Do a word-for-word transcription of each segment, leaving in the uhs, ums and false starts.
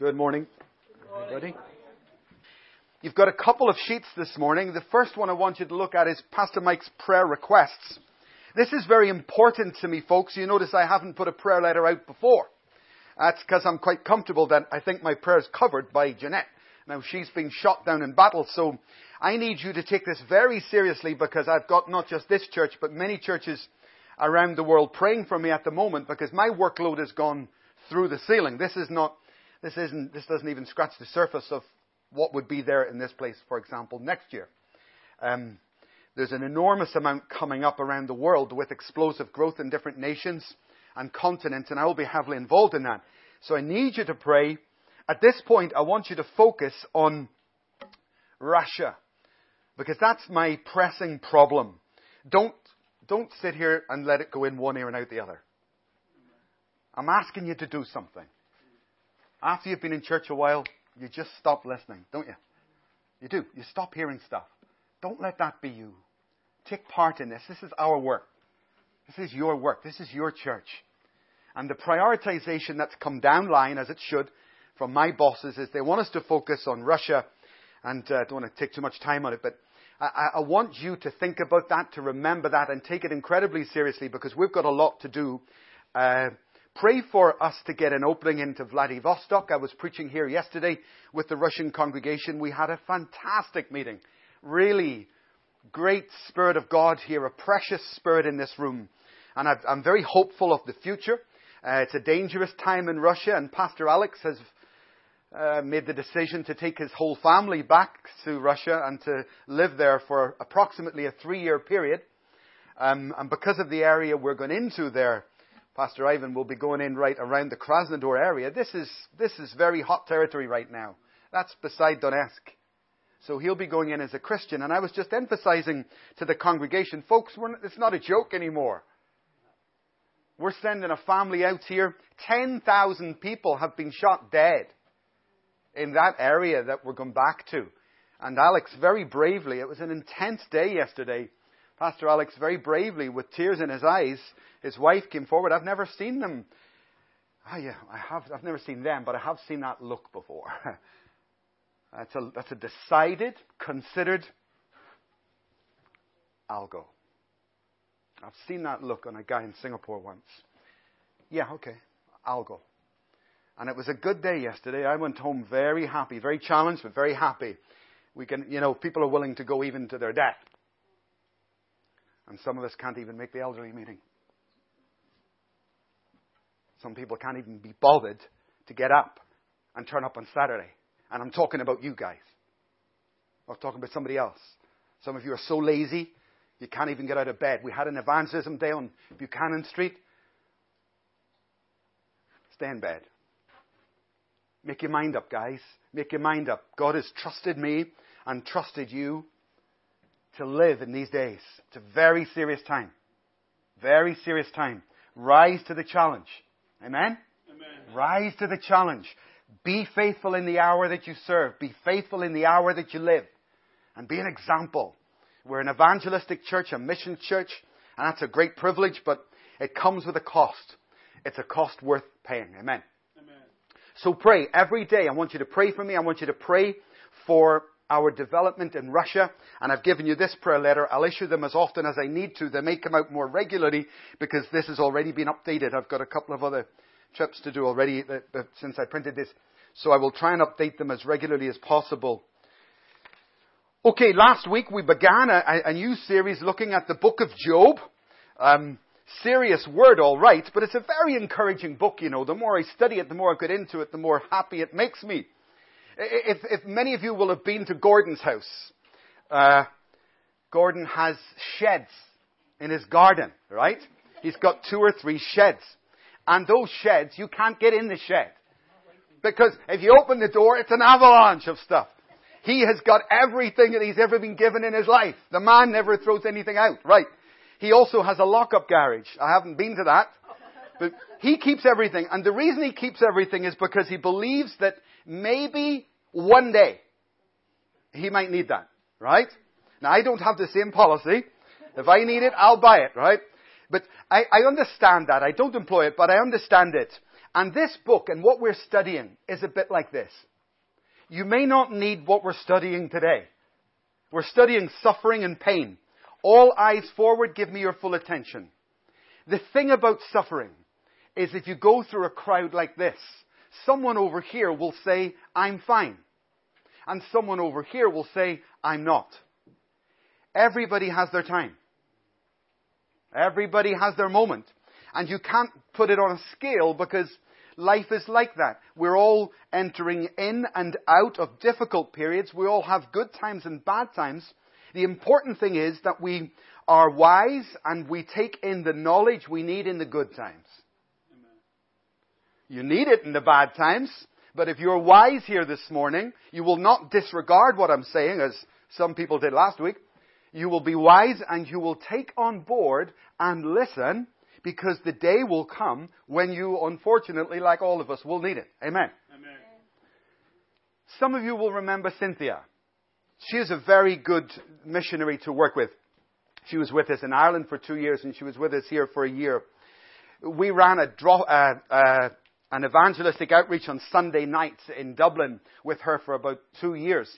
Good morning, everybody. You've got a couple of sheets this morning. The first one I want you to look at is Pastor Mike's prayer requests. This is very important to me, folks. You notice I haven't put a prayer letter out before. That's because I'm quite comfortable that I think my prayer is covered by Jeanette. Now, she's been shot down in battle, so I need you to take this very seriously, because I've got not just this church, but many churches around the world praying for me at the moment, because my workload has gone through the ceiling. This is not... This isn't, this doesn't even scratch the surface of what would be there in this place, for example, next year. Um, there's an enormous amount coming up around the world with explosive growth in different nations and continents, and I will be heavily involved in that. So I need you to pray. At this point, I want you to focus on Russia, because that's my pressing problem. Don't, don't sit here and let it go in one ear and out the other. I'm asking you to do something. After you've been in church a while, you just stop listening, don't you? You do. You stop hearing stuff. Don't let that be you. Take part in this. This is our work. This is your work. This is your church. And the prioritization that's come down line, as it should, from my bosses is they want us to focus on Russia. And I uh, don't want to take too much time on it, but I, I want you to think about that, to remember that, and take it incredibly seriously, because we've got a lot to do. Uh, Pray for us to get an opening into Vladivostok. I was preaching here yesterday with the Russian congregation. We had a fantastic meeting. Really great Spirit of God here, a precious Spirit in this room. And I've, I'm very hopeful of the future. Uh, it's a dangerous time in Russia, and Pastor Alex has uh, made the decision to take his whole family back to Russia and to live there for approximately a three-year period. Um, and because of the area we're going into there, Pastor Ivan will be going in right around the Krasnodar area. This is this is very hot territory right now. That's beside Donetsk. So he'll be going in as a Christian. And I was just emphasizing to the congregation, folks, we're not, it's not a joke anymore. We're sending a family out here. ten thousand people have been shot dead in that area that we're going back to. And Alex, very bravely, it was an intense day yesterday, Pastor Alex, very bravely, with tears in his eyes, his wife came forward. I've never seen them. Oh, yeah, I have, I've never seen them, but I have seen that look before. that's, a, that's a decided, considered, I'll go. I've seen that look on a guy in Singapore once. Yeah, okay, I'll go. And it was a good day yesterday. I went home very happy, very challenged, but very happy. We can, you know, people are willing to go even to their death. And some of us can't even make the elderly meeting. Some people can't even be bothered to get up and turn up on Saturday. And I'm talking about you guys. I'm talking about somebody else. Some of you are so lazy, you can't even get out of bed. We had an evangelism day on Buchanan Street. Stay in bed. Make your mind up, guys. Make your mind up. God has trusted me and trusted you to live in these days. It's a very serious time. Very serious time. Rise to the challenge. Amen? Amen. Rise to the challenge. Be faithful in the hour that you serve. Be faithful in the hour that you live. And be an example. We're an evangelistic church, a mission church, and that's a great privilege, but it comes with a cost. It's a cost worth paying. Amen? Amen. So pray every day. I want you to pray for me. I want you to pray for our development in Russia, and I've given you this prayer letter. I'll issue them as often as I need to. They may come out more regularly because this has already been updated. I've got a couple of other trips to do already that, that, since I printed this, so I will try and update them as regularly as possible. Okay, last week we began a, a new series looking at the book of Job. Um, serious word, all right, but it's a very encouraging book, you know. The more I study it, the more I get into it, the more happy it makes me. If, if many of you will have been to Gordon's house, uh, Gordon has sheds in his garden, right? He's got two or three sheds. And those sheds, you can't get in the shed. Because if you open the door, it's an avalanche of stuff. He has got everything that he's ever been given in his life. The man never throws anything out, right? He also has a lock-up garage. I haven't been to that. But he keeps everything. And the reason he keeps everything is because he believes that maybe one day he might need that, right? Now, I don't have the same policy. If I need it, I'll buy it, right? But I, I understand that. I don't employ it, but I understand it. And this book and what we're studying is a bit like this. You may not need what we're studying today. We're studying suffering and pain. All eyes forward, give me your full attention. The thing about suffering is if you go through a crowd like this, someone over here will say, I'm fine. And someone over here will say, I'm not. Everybody has their time. Everybody has their moment. And you can't put it on a scale because life is like that. We're all entering in and out of difficult periods. We all have good times and bad times. The important thing is that we are wise and we take in the knowledge we need in the good times. You need it in the bad times, but if you're wise here this morning, you will not disregard what I'm saying, as some people did last week. You will be wise and you will take on board and listen, because the day will come when you, unfortunately, like all of us, will need it. Amen. Amen. Some of you will remember Cynthia. She is a very good missionary to work with. She was with us in Ireland for two years and she was with us here for a year. We ran a drop... Uh, uh, an evangelistic outreach on Sunday nights in Dublin with her for about two years.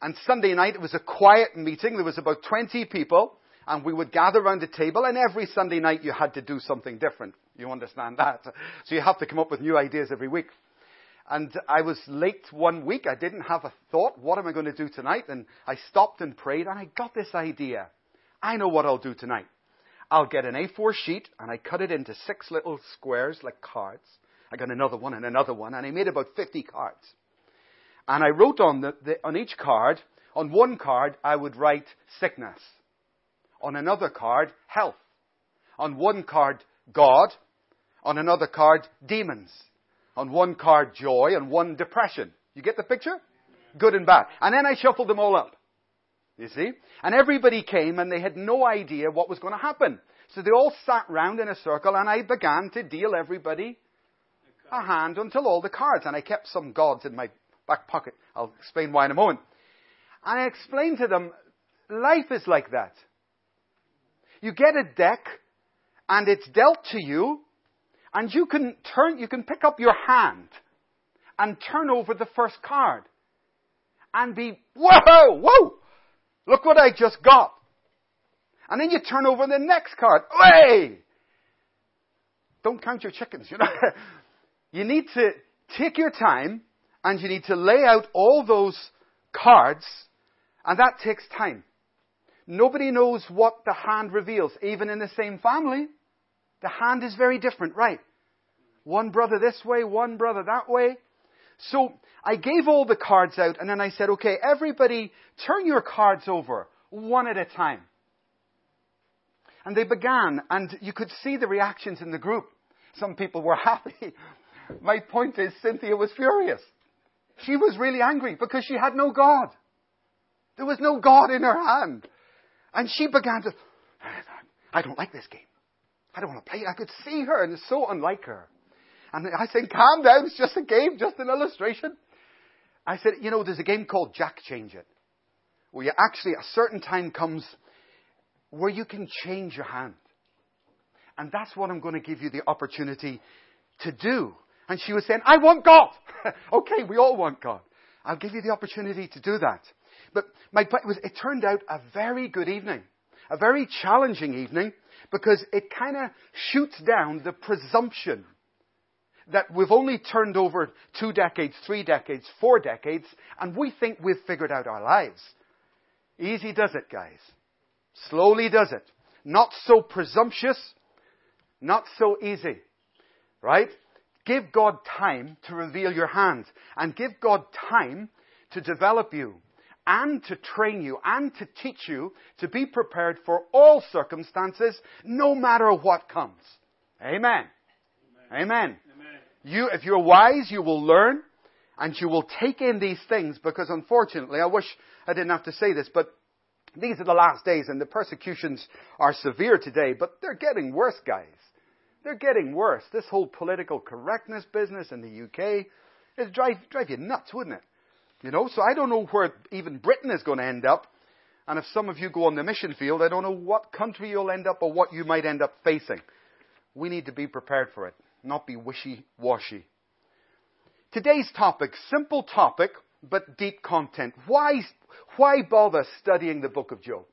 And Sunday night, it was a quiet meeting. There was about twenty people, and we would gather around the table, and every Sunday night you had to do something different. You understand that? So you have to come up with new ideas every week. And I was late one week. I didn't have a thought. What am I going to do tonight? And I stopped and prayed, and I got this idea. I know what I'll do tonight. I'll get an A four sheet, and I cut it into six little squares like cards. I got another one and another one, and I made about fifty cards. And I wrote on the, the, on each card, on one card, I would write sickness. On another card, health. On one card, God. On another card, demons. On one card, joy. On one, depression. You get the picture? Good and bad. And then I shuffled them all up. You see? And everybody came and they had no idea what was going to happen. So they all sat round in a circle and I began to deal everybody a hand until all the cards. And I kept some gods in my back pocket. I'll explain why in a moment. And I explained to them, life is like that. You get a deck and it's dealt to you and you can turn, you can pick up your hand and turn over the first card and be, whoa, whoa, look what I just got. And then you turn over the next card. Hey! Don't count your chickens, you know. You need to take your time and you need to lay out all those cards, and that takes time. Nobody knows what the hand reveals. Even in the same family, the hand is very different, right? One brother this way, one brother that way. So I gave all the cards out and then I said, okay, everybody turn your cards over one at a time. And they began, and you could see the reactions in the group. Some people were happy. My point is, Cynthia was furious. She was really angry because she had no God. There was no God in her hand. And she began to, I don't like this game. I don't want to play it. I could see her, and it's so unlike her. And I said, calm down, it's just a game, just an illustration. I said, you know, there's a game called Jack Change It, where you actually, a certain time comes where you can change your hand. And that's what I'm going to give you the opportunity to do. And she was saying, I want God. Okay, we all want God. I'll give you the opportunity to do that. But my point was, it turned out a very good evening, a very challenging evening, because it kind of shoots down the presumption that we've only turned over two decades, three decades, four decades, and we think we've figured out our lives. Easy does it, guys. Slowly does it. Not so presumptuous, not so easy. Right? Give God time to reveal your hand and give God time to develop you and to train you and to teach you to be prepared for all circumstances, no matter what comes. Amen. Amen. Amen. Amen. You, if you're wise, you will learn and you will take in these things, because unfortunately, I wish I didn't have to say this, but these are the last days and the persecutions are severe today, but they're getting worse, guys. They're getting worse. This whole political correctness business in the U K, it'd drive, drive you nuts, wouldn't it? You know, so I don't know where even Britain is going to end up. And if some of you go on the mission field, I don't know what country you'll end up or what you might end up facing. We need to be prepared for it. not be wishy-washy. Today's topic, simple topic, but deep content. Why, why bother studying the book of Job?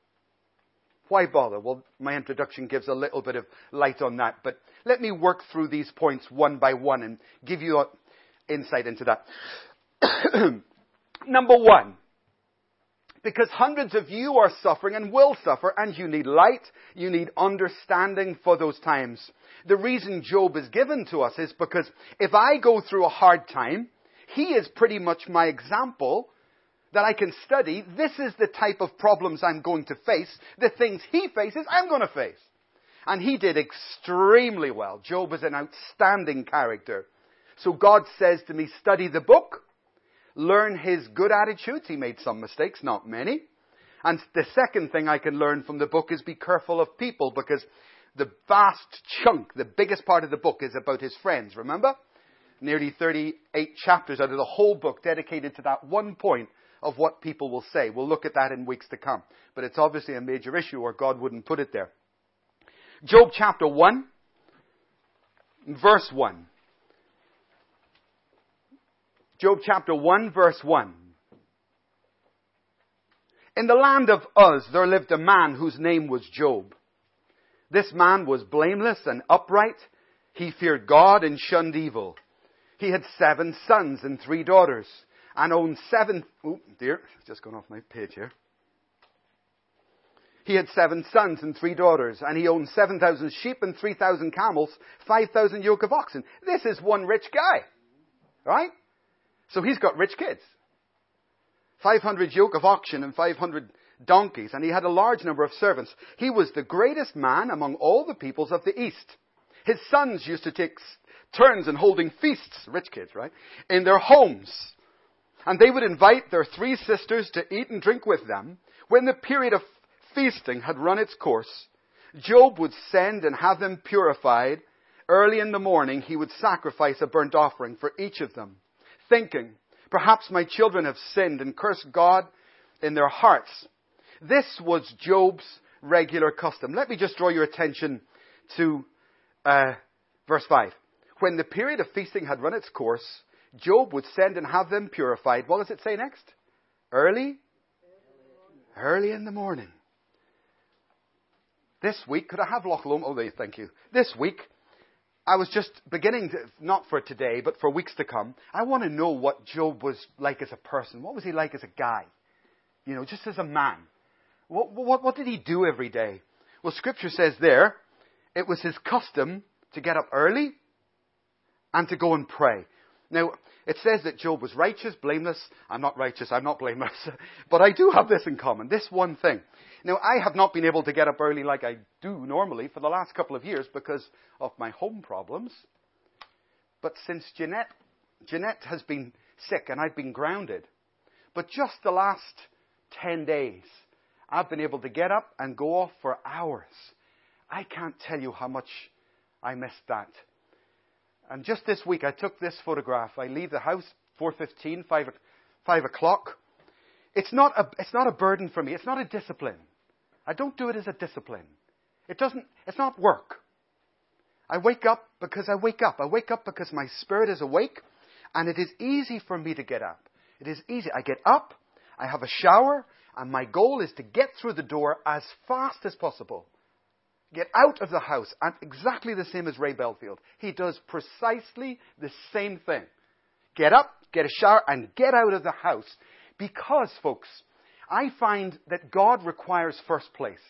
Why bother? Well, my introduction gives a little bit of light on that, but let me work through these points one by one and give you insight into that. Number one, because hundreds of you are suffering and will suffer, and you need light, you need understanding for those times. The reason Job is given to us is because if I go through a hard time, he is pretty much my example that I can study. This is the type of problems I'm going to face. The things he faces, I'm going to face. And he did extremely well. Job is an outstanding character. So God says to me, study the book. Learn his good attitudes. He made some mistakes, not many. And the second thing I can learn from the book is be careful of people, because the vast chunk, the biggest part of the book is about his friends, remember? Nearly thirty-eight chapters out of the whole book dedicated to that one point of what people will say. We'll look at that in weeks to come. But it's obviously a major issue or God wouldn't put it there. Job chapter one, verse one. Job chapter one, verse one. In the land of Uz there lived a man whose name was Job. This man was blameless and upright. He feared God and shunned evil. He had seven sons and three daughters, and owned seven... Oh, dear, just gone off my page here. He had seven sons and three daughters, and he owned seven thousand sheep and three thousand camels, five thousand yoke of oxen. This is one rich guy, right? So he's got rich kids. five hundred yoke of oxen and five hundred donkeys, and he had a large number of servants. He was the greatest man among all the peoples of the East. His sons used to take turns in holding feasts, rich kids, right, in their homes. And they would invite their three sisters to eat and drink with them. When the period of feasting had run its course, Job would send and have them purified. Early in the morning, he would sacrifice a burnt offering for each of them, thinking, perhaps my children have sinned and cursed God in their hearts. This was Job's regular custom. Let me just draw your attention to uh, verse five. When the period of feasting had run its course, Job would send and have them purified. What does it say next? Early? Early in the morning. This week, could I have Loch Lomond? Oh, there, thank you. This week, I was just beginning to, not for today, but for weeks to come, I want to know what Job was like as a person. What was he like as a guy? You know, just as a man. What, what, what did he do every day? Well, Scripture says there, it was his custom to get up early and to go and pray. Now, it says that Job was righteous, blameless. I'm not righteous, I'm not blameless. But I do have this in common, this one thing. Now, I have not been able to get up early like I do normally for the last couple of years because of my home problems. But since Jeanette, Jeanette has been sick and I've been grounded, but just the last ten days, I've been able to get up and go off for hours. I can't tell you how much I missed that. And just this week, I took this photograph. I leave the house four fifteen, five, five o'clock. It's not a, it's not a burden for me. It's not a discipline. I don't do it as a discipline. It doesn't, it's not work. I wake up because I wake up. I wake up because my spirit is awake, and it is easy for me to get up. It is easy. I get up, I have a shower, and my goal is to get through the door as fast as possible. Get out of the house. And exactly the same as Ray Belfield. He does precisely the same thing. Get up, get a shower, and get out of the house. Because, folks, I find that God requires first place,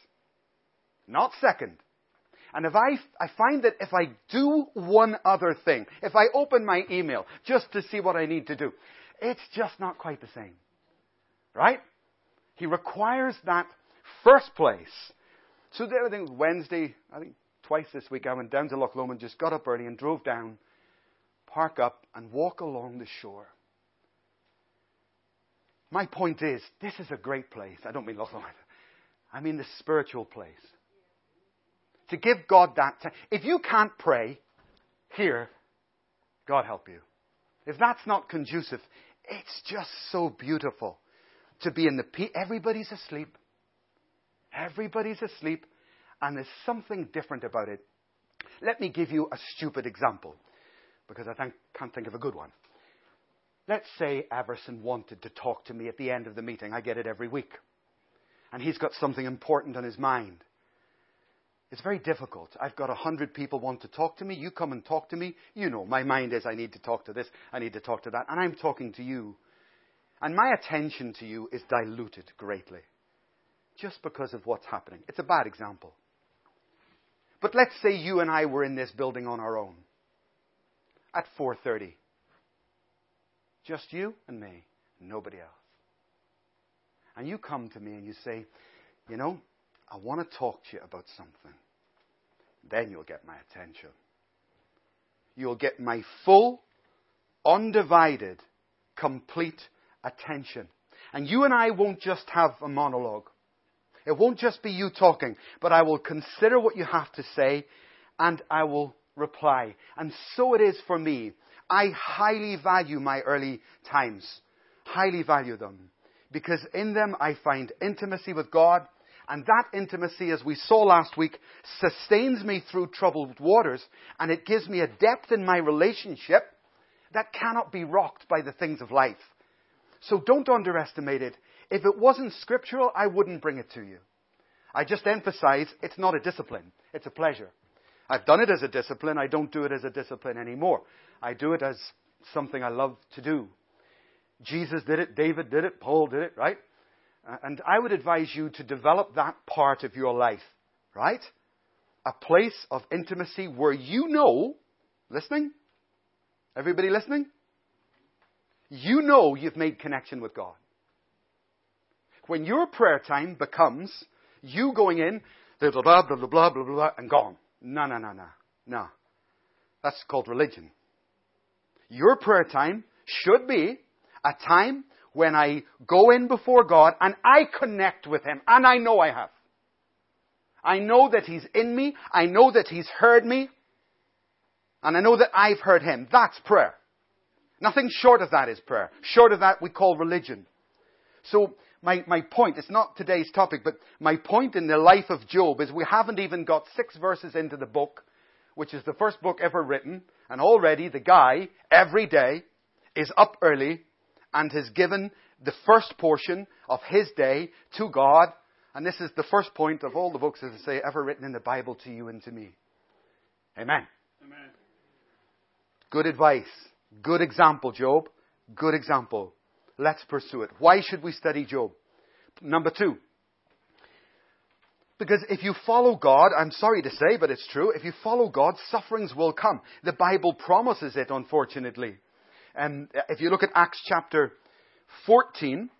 not second. And if I, I find that if I do one other thing, if I open my email just to see what I need to do, it's just not quite the same. Right? He requires that first place. So the other thing was Wednesday, I think twice this week, I went down to Loch Lomond, just got up early and drove down, park up and walk along the shore. My point is, this is a great place. I don't mean Loch Lomond. I mean the spiritual place. To give God that time. If you can't pray here, God help you. If that's not conducive, it's just so beautiful to be in the peace. Everybody's asleep. Everybody's asleep, and there's something different about it. Let me give you a stupid example. because I think, can't think of a good one. Let's say Everson wanted to talk to me at the end of the meeting. I get it every week. And he's got something important on his mind. It's very difficult. I've got a hundred people want to talk to me. You come and talk to me. You know, my mind is, I need to talk to this. I need to talk to that. And I'm talking to you. And my attention to you is diluted greatly. Just because of what's happening. It's a bad example. But let's say you and I were in this building on our own. At four thirty. Just you and me. Nobody else. And you come to me and you say, you know, I want to talk to you about something. Then you'll get my attention. You'll get my full, undivided, complete attention. And you and I won't just have a monologue. It won't just be you talking, but I will consider what you have to say and I will reply. And so it is for me. I highly value my early times. Highly value them. Because in them I find intimacy with God. And that intimacy, as we saw last week, sustains me through troubled waters, and it gives me a depth in my relationship that cannot be rocked by the things of life. So don't underestimate it. If it wasn't scriptural, I wouldn't bring it to you. I just emphasize it's not a discipline. It's a pleasure. I've done it as a discipline. I don't do it as a discipline anymore. I do it as something I love to do. Jesus did it. David did it. Paul did it, right? And I would advise you to develop that part of your life, right? A place of intimacy where you know, listening? Everybody listening? You know you've made connection with God. When your prayer time becomes you going in, blah, blah, blah, blah, blah, blah, blah, and gone. No, no, no, no, no. That's called religion. Your prayer time should be a time when I go in before God and I connect with Him, and I know I have. I know that He's in me. I know that He's heard me. And I know that I've heard Him. That's prayer. Nothing short of that is prayer. Short of that we call religion. So my, my point, it's not today's topic, but my point in the life of Job is we haven't even got six verses into the book, which is the first book ever written. And already the guy, every day, is up early and has given the first portion of his day to God. And this is the first point of all the books, as I say, ever written in the Bible to you and to me. Amen. Amen. Good advice. Good example, Job. Good example. Let's pursue it. Why should we study Job? Number two. Because if you follow God, I'm sorry to say, but it's true. If you follow God, sufferings will come. The Bible promises it, unfortunately. And if you look at Acts chapter fourteen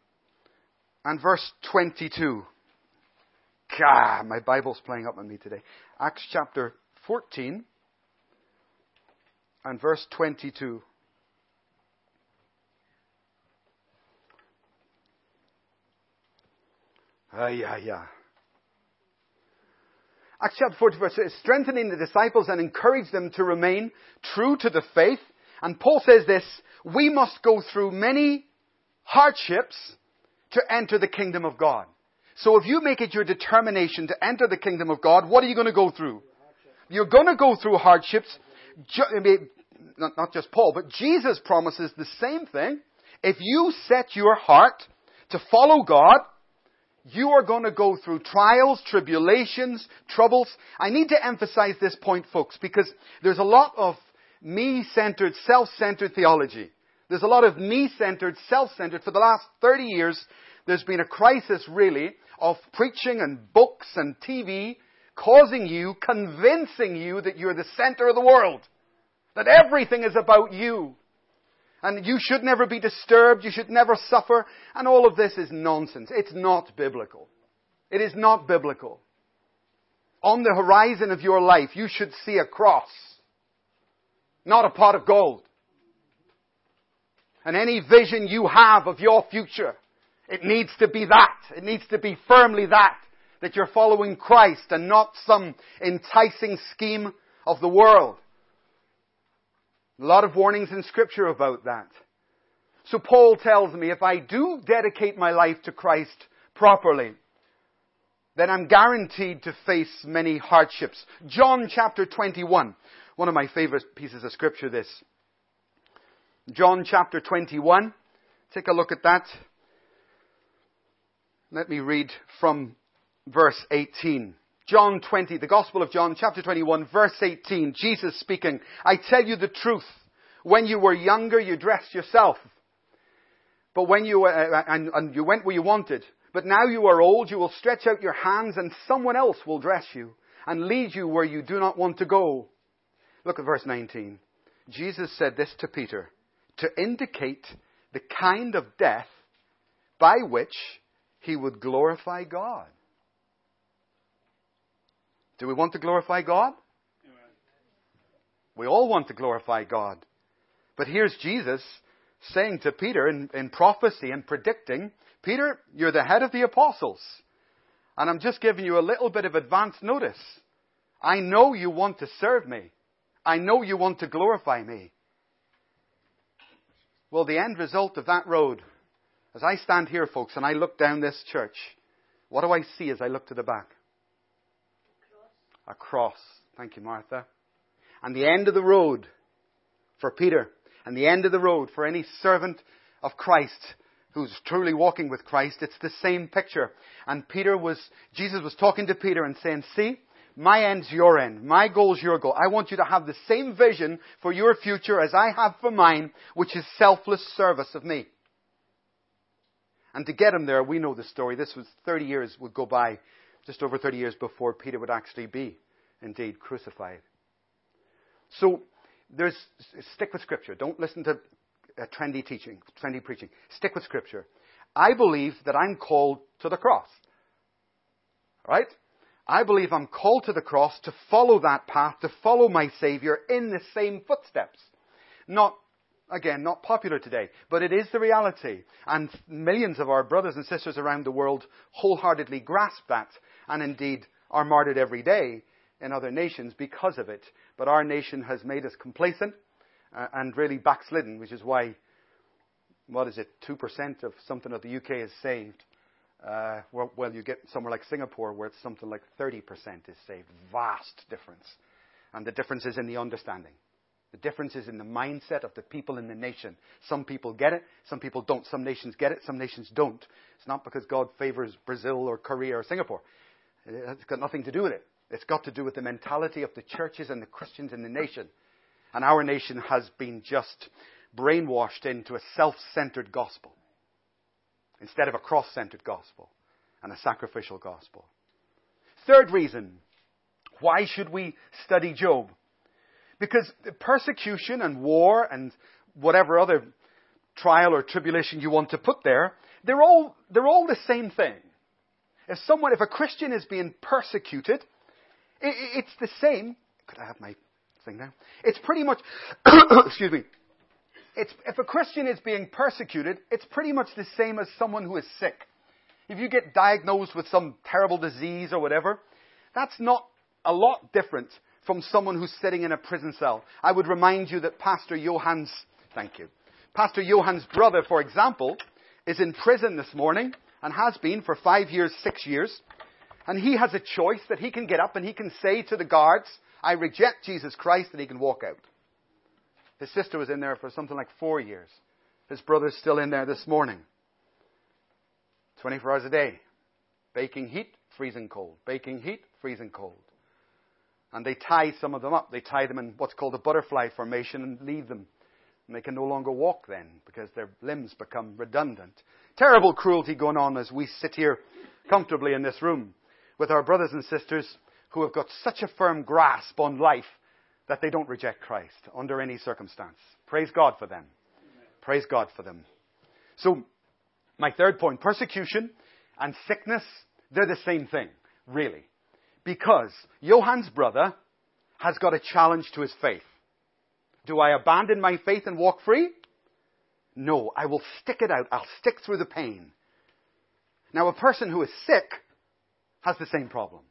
and verse twenty-two. God, my Bible's playing up on me today. Acts chapter fourteen and verse twenty-two. Ah, uh, yeah, yeah. Acts chapter fourteen verse six, strengthening the disciples and encourage them to remain true to the faith. And Paul says this, we must go through many hardships to enter the kingdom of God. So if you make it your determination to enter the kingdom of God, what are you going to go through? You're going to go through hardships. Not just Paul, but Jesus promises the same thing. If you set your heart to follow God, you are going to go through trials, tribulations, troubles. I need to emphasize this point, folks, because there's a lot of me-centered, self-centered theology. There's a lot of me-centered, self-centered. For the last thirty years, there's been a crisis, really, of preaching and books and T V causing you, convincing you that you're the center of the world. That everything is about you. And you should never be disturbed. You should never suffer. And all of this is nonsense. It's not biblical. It is not biblical. On the horizon of your life, you should see a cross. Not a pot of gold. And any vision you have of your future, it needs to be that. It needs to be firmly that. That you're following Christ and not some enticing scheme of the world. A lot of warnings in Scripture about that. So Paul tells me if I do dedicate my life to Christ properly, then I'm guaranteed to face many hardships. John chapter twenty-one. One of my favorite pieces of Scripture, this. John chapter twenty-one. Take a look at that. Let me read from verse eighteen. John twenty, the Gospel of John, chapter twenty-one, verse eighteen. Jesus speaking, "I tell you the truth. When you were younger, you dressed yourself, but when you were, uh, and, and you went where you wanted. But now you are old, you will stretch out your hands, and someone else will dress you and lead you where you do not want to go." Look at verse nineteen. Jesus said this to Peter to indicate the kind of death by which he would glorify God. Do we want to glorify God? Amen. We all want to glorify God. But here's Jesus saying to Peter in, in prophecy and predicting, Peter, you're the head of the apostles. And I'm just giving you a little bit of advance notice. I know you want to serve me. I know you want to glorify me. Well, the end result of that road, as I stand here, folks, and I look down this church, what do I see as I look to the back? A cross. Thank you, Martha. And the end of the road for Peter, and the end of the road for any servant of Christ who's truly walking with Christ, it's the same picture. And Peter was, Jesus was talking to Peter and saying, see, my end's your end. My goal's your goal. I want you to have the same vision for your future as I have for mine, which is selfless service of me. And to get him there, we know the story. This was thirty years would go by. Just over thirty years before Peter would actually be indeed crucified. So there's stick with Scripture. Don't listen to uh, trendy teaching, trendy preaching. Stick with Scripture. I believe that I'm called to the cross. All right? I believe I'm called to the cross to follow that path, to follow my Savior in the same footsteps. Not, again, not popular today, but it is the reality. And millions of our brothers and sisters around the world wholeheartedly grasp that and indeed are martyred every day in other nations because of it. But our nation has made us complacent uh, and really backslidden, which is why, what is it, two percent of something of the U K is saved. Uh, well, well, you get somewhere like Singapore where it's something like thirty percent is saved. Vast difference. And the difference is in the understanding. The difference is in the mindset of the people in the nation. Some people get it. Some people don't. Some nations get it. Some nations don't. It's not because God favors Brazil or Korea or Singapore. It's got nothing to do with it. It's got to do with the mentality of the churches and the Christians in the nation. And our nation has been just brainwashed into a self-centered gospel instead of a cross-centered gospel and a sacrificial gospel. Third reason, why should we study Job? Because persecution and war and whatever other trial or tribulation you want to put there, they're all, they're all the same thing. If someone, if a Christian is being persecuted, it, it's the same. Could I have my thing now? It's pretty much, excuse me. It's, if a Christian is being persecuted, it's pretty much the same as someone who is sick. If you get diagnosed with some terrible disease or whatever, that's not a lot different from someone who's sitting in a prison cell. I would remind you that Pastor Johan's, thank you, Pastor Johan's brother, for example, is in prison this morning and has been for five years, six years. And he has a choice that he can get up and he can say to the guards, I reject Jesus Christ, and he can walk out. His sister was in there for something like four years. His brother's still in there this morning. twenty-four hours a day. Baking heat, freezing cold. Baking heat, freezing cold. And they tie some of them up. They tie them in what's called a butterfly formation and leave them. And they can no longer walk then because their limbs become redundant. Terrible cruelty going on as we sit here comfortably in this room with our brothers and sisters who have got such a firm grasp on life that they don't reject Christ under any circumstance. Praise God for them. Praise God for them. So my third point, persecution and sickness, they're the same thing, really. Because Johan's brother has got a challenge to his faith. Do I abandon my faith and walk free? No, I will stick it out. I'll stick through the pain. Now, a person who is sick has the same problem.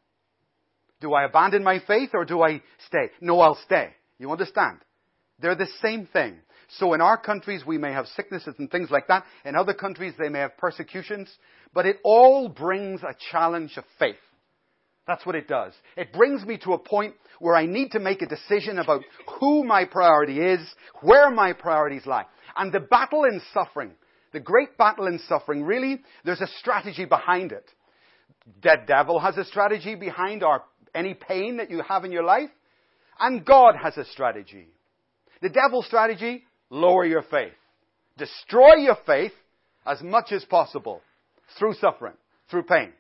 Do I abandon my faith or do I stay? No, I'll stay. You understand? They're the same thing. So in our countries, we may have sicknesses and things like that. In other countries, they may have persecutions. But it all brings a challenge of faith. That's what it does. It brings me to a point where I need to make a decision about who my priority is, where my priorities lie. And the battle in suffering, the great battle in suffering, really, there's a strategy behind it. The devil has a strategy behind our, any pain that you have in your life. And God has a strategy. The devil's strategy, lower your faith. Destroy your faith as much as possible through suffering, through pain.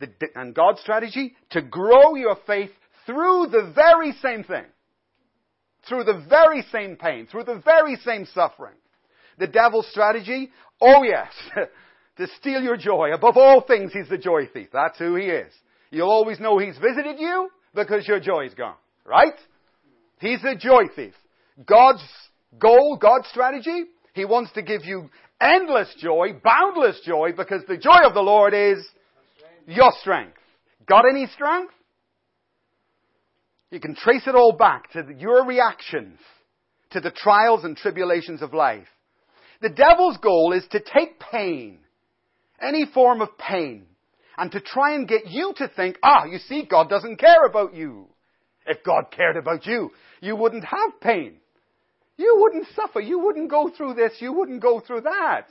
The, and God's strategy, to grow your faith through the very same thing. Through the very same pain, through the very same suffering. The devil's strategy, oh yes, to steal your joy. Above all things, he's the joy thief. That's who he is. You'll always know he's visited you because your joy is gone, right? He's the joy thief. God's goal, God's strategy, he wants to give you endless joy, boundless joy, because the joy of the Lord is your strength. Got any strength? You can trace it all back to your reactions to the trials and tribulations of life. The devil's goal is to take pain, any form of pain, and to try and get you to think, ah, you see, God doesn't care about you. If God cared about you, you wouldn't have pain. You wouldn't suffer. You wouldn't go through this. You wouldn't go through that.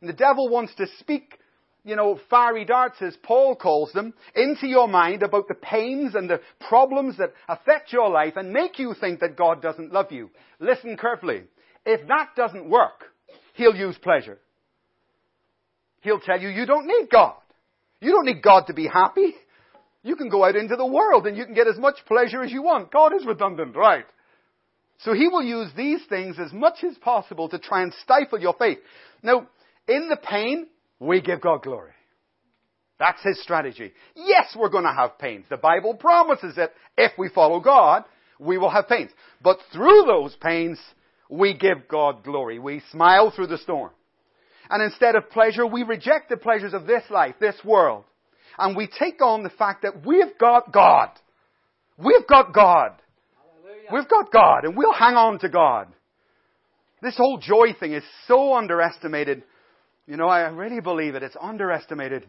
And the devil wants to speak, you know, fiery darts, as Paul calls them, into your mind about the pains and the problems that affect your life and make you think that God doesn't love you. Listen carefully. If that doesn't work, he'll use pleasure. He'll tell you, you don't need God. You don't need God to be happy. You can go out into the world and you can get as much pleasure as you want. God is redundant, right? So he will use these things as much as possible to try and stifle your faith. Now, in the pain, we give God glory. That's his strategy. Yes, we're going to have pains. The Bible promises that if we follow God, we will have pains. But through those pains, we give God glory. We smile through the storm. And instead of pleasure, we reject the pleasures of this life, this world. And we take on the fact that we've got God. We've got God. Hallelujah. We've got God, and we'll hang on to God. This whole joy thing is so underestimated. You know, I really believe it. It's underestimated.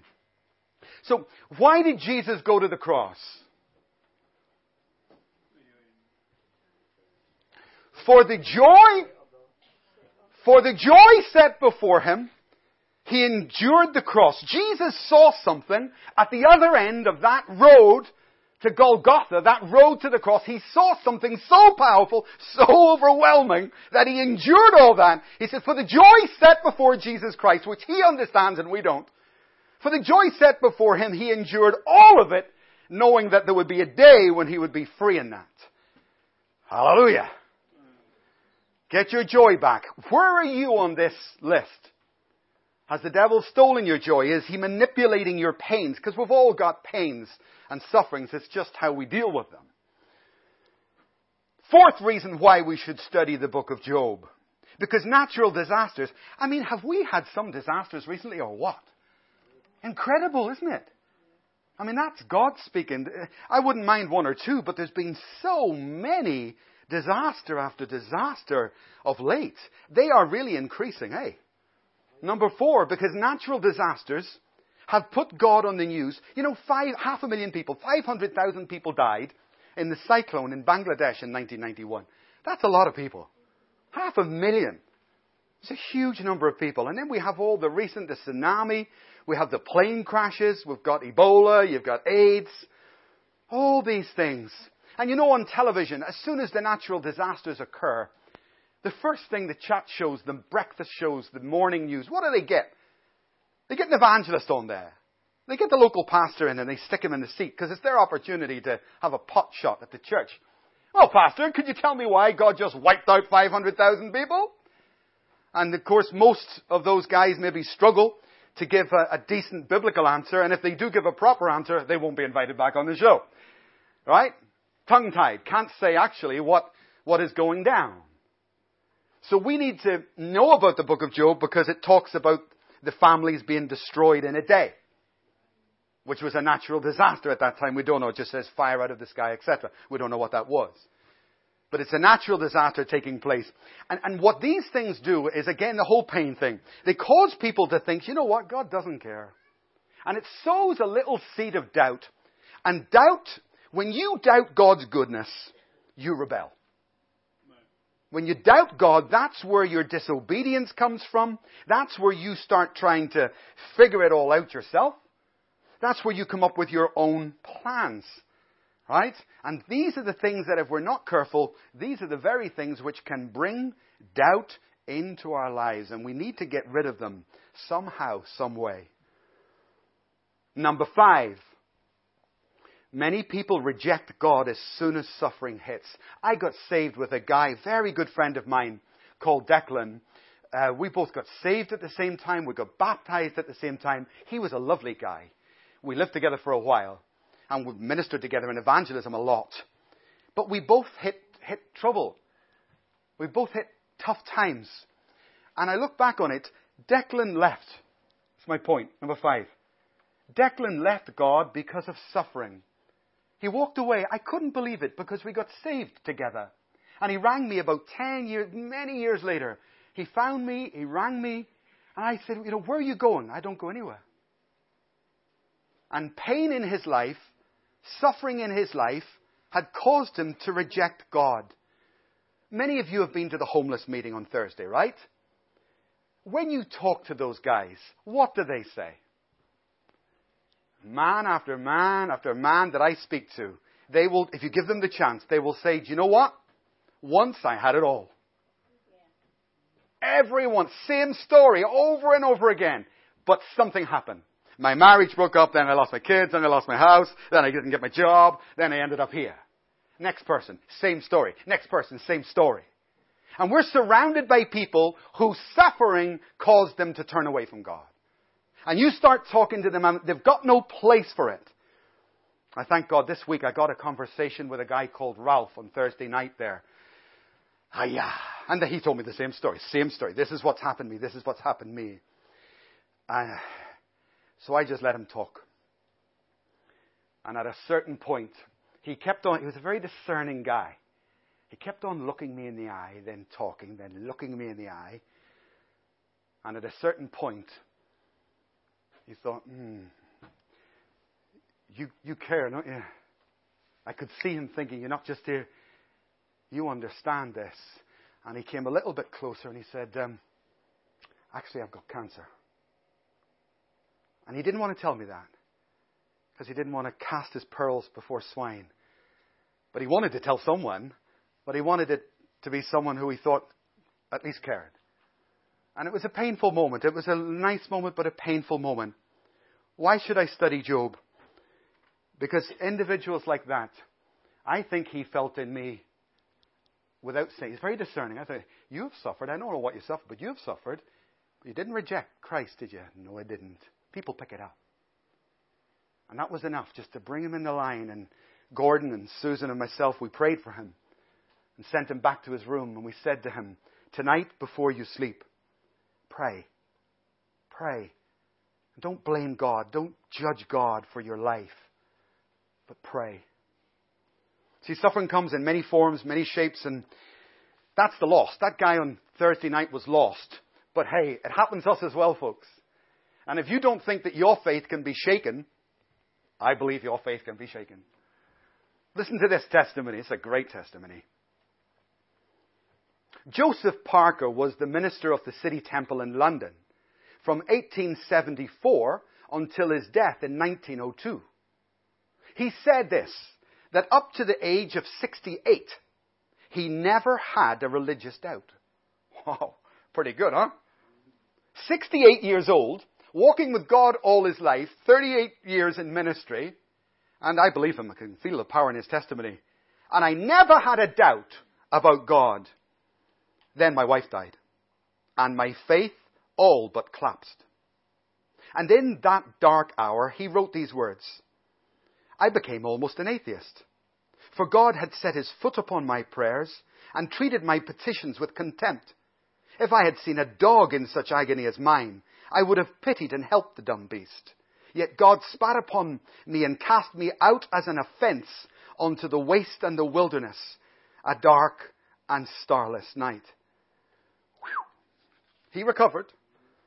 So, why did Jesus go to the cross? For the joy, for the joy set before him, he endured the cross. Jesus saw something at the other end of that road to Golgotha, that road to the cross. He saw something so powerful, so overwhelming, that he endured all that. He said, for the joy set before Jesus Christ, which he understands and we don't, for the joy set before him, he endured all of it, knowing that there would be a day when he would be free in that. Hallelujah. Get your joy back. Where are you on this list? Has the devil stolen your joy? Is he manipulating your pains? Because we've all got pains and sufferings. It's just how we deal with them. Fourth reason why we should study the book of Job. Because natural disasters, I mean, have we had some disasters recently or what? Incredible, isn't it? I mean, that's God speaking. I wouldn't mind one or two, but there's been so many disaster after disaster of late. They are really increasing, eh? Number four, because natural disasters have put God on the news. You know, five, half a million people, five hundred thousand people died in the cyclone in Bangladesh in nineteen ninety-one. That's a lot of people. Half a million. It's a huge number of people. And then we have all the recent, the tsunami. We have the plane crashes. We've got Ebola. You've got AIDS. All these things. And you know, on television, as soon as the natural disasters occur, the first thing the chat shows, the breakfast shows, the morning news, what do they get? They get an evangelist on there. They get the local pastor in and they stick him in the seat because it's their opportunity to have a pot shot at the church. Well, pastor, could you tell me why God just wiped out five hundred thousand people? And of course, most of those guys maybe struggle to give a, a decent biblical answer. And if they do give a proper answer, they won't be invited back on the show. Right? Tongue-tied. Can't say actually what, what is going down. So we need to know about the book of Job because it talks about the families being destroyed in a day, which was a natural disaster at that time. We don't know. It just says fire out of the sky, et cetera. We don't know what that was. But it's a natural disaster taking place. And, and what these things do is, again, the whole pain thing. They cause people to think, you know what? God doesn't care. And it sows a little seed of doubt And doubt, when you doubt God's goodness, you rebel. When you doubt God, that's where your disobedience comes from. That's where you start trying to figure it all out yourself. That's where you come up with your own plans. Right? And these are the things that if we're not careful, these are the very things which can bring doubt into our lives. And we need to get rid of them somehow, some way. Number five. Many people reject God as soon as suffering hits. I got saved with a guy, very good friend of mine, called Declan. Uh, we both got saved at the same time. We got baptized at the same time. He was a lovely guy. We lived together for a while. And we ministered together in evangelism a lot. But we both hit, hit trouble. We both hit tough times. And I look back on it, Declan left. That's my point, number five. Declan left God because of suffering. He walked away. I couldn't believe it because we got saved together. And he rang me about ten years, many years later. He found me, he rang me, and I said, you know, where are you going? I don't go anywhere. And pain in his life, suffering in his life, had caused him to reject God. Many of you have been to the homeless meeting on Thursday, right? When you talk to those guys, what do they say? Man after man after man that I speak to, they will, if you give them the chance, they will say, do you know what? Once I had it all. Yeah. Everyone, same story over and over again. But something happened. My marriage broke up, then I lost my kids, then I lost my house, then I didn't get my job, then I ended up here. Next person, same story. Next person, same story. And we're surrounded by people whose suffering caused them to turn away from God. And you start talking to them and they've got no place for it. I thank God this week I got a conversation with a guy called Ralph on Thursday night there. Ah, yeah. And he told me the same story, same story. This is what's happened to me, this is what's happened to me. And... Uh, So I just let him talk. And at a certain point, he kept on, he was a very discerning guy. He kept on looking me in the eye, then talking, then looking me in the eye. And at a certain point, he thought, hmm, you, you care, don't you? I could see him thinking, you're not just here, you understand this. And he came a little bit closer and he said, um, actually, I've got cancer. And he didn't want to tell me that because he didn't want to cast his pearls before swine. But he wanted to tell someone, but he wanted it to be someone who he thought at least cared. And it was a painful moment. It was a nice moment, but a painful moment. Why should I study Job? Because individuals like that, I think he felt in me without saying, he's very discerning. I thought, you've suffered. I don't know what you suffered, but you've suffered. You didn't reject Christ, did you? No, I didn't. People pick it up. And that was enough just to bring him in the line. And Gordon and Susan and myself, we prayed for him and sent him back to his room. And we said to him, tonight before you sleep, pray. Pray. And don't blame God. Don't judge God for your life. But pray. See, suffering comes in many forms, many shapes. And that's the loss. That guy on Thursday night was lost. But hey, it happens to us as well, folks. And if you don't think that your faith can be shaken, I believe your faith can be shaken. Listen to this testimony. It's a great testimony. Joseph Parker was the minister of the City Temple in London from eighteen seventy-four until his death in nineteen oh two. He said this, that up to the age of sixty-eight, he never had a religious doubt. Wow, pretty good, huh? sixty-eight years old. Walking with God all his life, thirty-eight years in ministry, and I believe him, I can feel the power in his testimony, and I never had a doubt about God. Then my wife died, and my faith all but collapsed. And in that dark hour, he wrote these words, I became almost an atheist, for God had set his foot upon my prayers and treated my petitions with contempt. If I had seen a dog in such agony as mine, I would have pitied and helped the dumb beast. Yet God spat upon me and cast me out as an offence onto the waste and the wilderness, a dark and starless night. Whew. He recovered.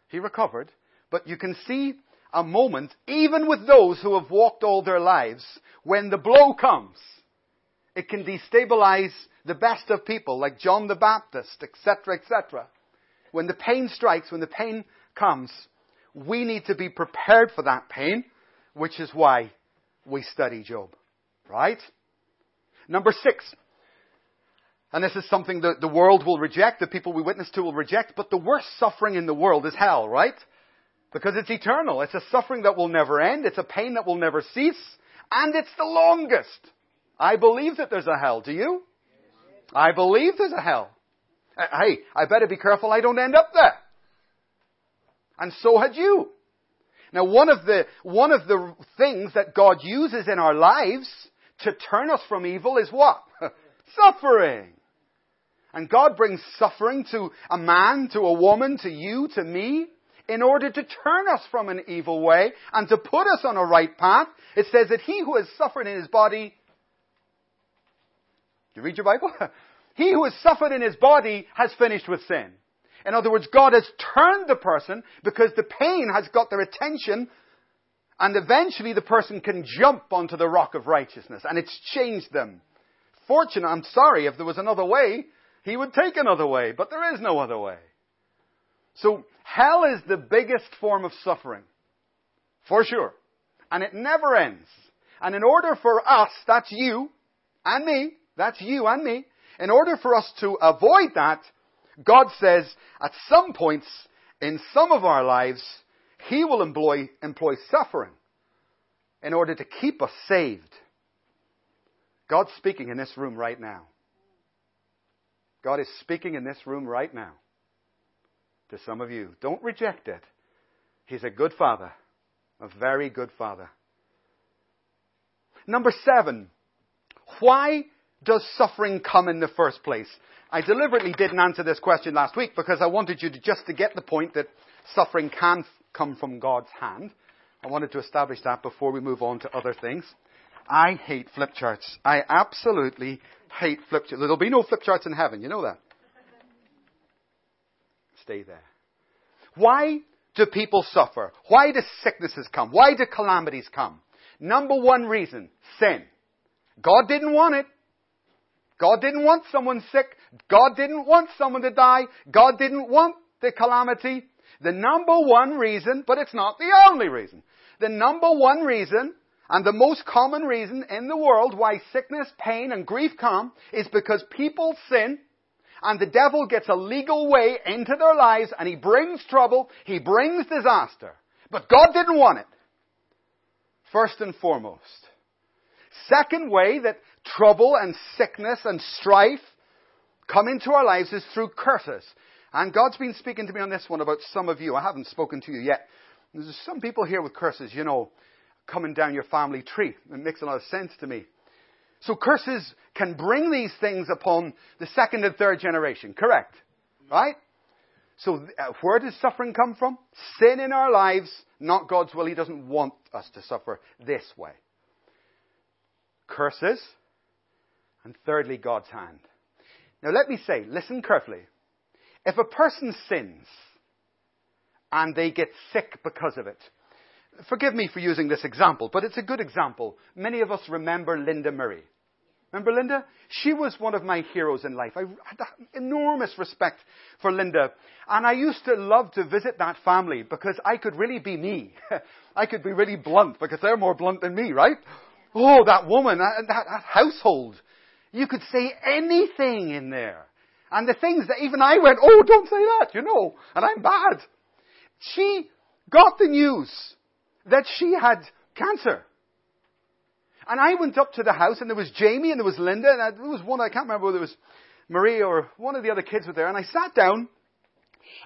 He recovered. But you can see, a moment, even with those who have walked all their lives, when the blow comes. It can destabilize the best of people, like John the Baptist, et cetera, et cetera. When the pain strikes, when the pain comes, we need to be prepared for that pain, which is why we study Job. Right? Number six. And this is something that the world will reject, the people we witness to will reject, but the worst suffering in the world is hell, right? Because it's eternal. It's a suffering that will never end. It's a pain that will never cease. And it's the longest. I believe that there's a hell. Do you? I believe there's a hell. Hey, I better be careful I don't end up there. And so had you. Now, one of the, one of the things that God uses in our lives to turn us from evil is what? Suffering. And God brings suffering to a man, to a woman, to you, to me, in order to turn us from an evil way and to put us on a right path. It says that he who has suffered in his body... Do you read your Bible? He who has suffered in his body has finished with sin. In other words, God has turned the person because the pain has got their attention, and eventually the person can jump onto the rock of righteousness, and it's changed them. Fortunately, I'm sorry, if there was another way, he would take another way, but there is no other way. So hell is the biggest form of suffering, for sure, and it never ends. And in order for us, that's you and me, that's you and me, in order for us to avoid that, God says at some points in some of our lives, he will employ, employ suffering in order to keep us saved. God's speaking in this room right now. God is speaking in this room right now to some of you. Don't reject it. He's a good father, a very good father. Number seven, why does suffering come in the first place? I deliberately didn't answer this question last week because I wanted you to just to get the point that suffering can come from God's hand. I wanted to establish that before we move on to other things. I hate flip charts. I absolutely hate flip charts. There'll be no flip charts in heaven. You know that. Stay there. Why do people suffer? Why do sicknesses come? Why do calamities come? Number one reason, sin. God didn't want it. God didn't want someone sick. God didn't want someone to die. God didn't want the calamity. The number one reason, but it's not the only reason. The number one reason... And the most common reason in the world why sickness, pain, and grief come is because people sin and the devil gets a legal way into their lives and he brings trouble, he brings disaster. But God didn't want it, first and foremost. Second way that trouble and sickness and strife come into our lives is through curses. And God's been speaking to me on this one about some of you. I haven't spoken to you yet. There's some people here with curses, you know, coming down your family tree. It makes a lot of sense to me. So curses can bring these things upon the second and third generation. Correct? Right? So uh, where does suffering come from? Sin in our lives, not God's will. He doesn't want us to suffer this way. Curses. And thirdly, God's hand. Now let me say, listen carefully. If a person sins and they get sick because of it, forgive me for using this example, but it's a good example. Many of us remember Linda Murray. Remember Linda? She was one of my heroes in life. I had enormous respect for Linda. And I used to love to visit that family because I could really be me. I could be really blunt because they're more blunt than me, right? Oh, that woman, that, that, that household. You could say anything in there. And the things that even I went, oh, don't say that, you know, and I'm bad. She got the news that she had cancer. And I went up to the house and there was Jamie and there was Linda and there was one, I can't remember whether it was Marie or one of the other kids were there. And I sat down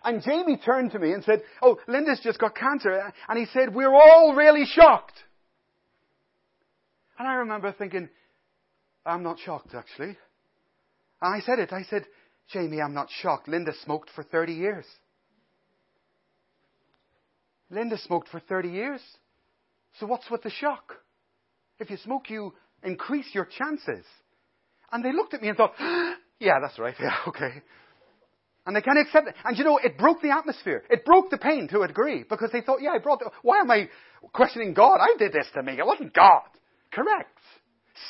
and Jamie turned to me and said, oh, Linda's just got cancer. And he said, we're all really shocked. And I remember thinking, I'm not shocked actually. And I said it, I said, Jamie, I'm not shocked. Linda smoked for thirty years. Linda smoked for thirty years. So what's with the shock? If you smoke, you increase your chances. And they looked at me and thought, yeah, that's right. Yeah, okay. And they can't accept it. And you know, it broke the atmosphere. It broke the pain to a degree because they thought, yeah, I brought, the, why am I questioning God? I did this to me. It wasn't God. Correct.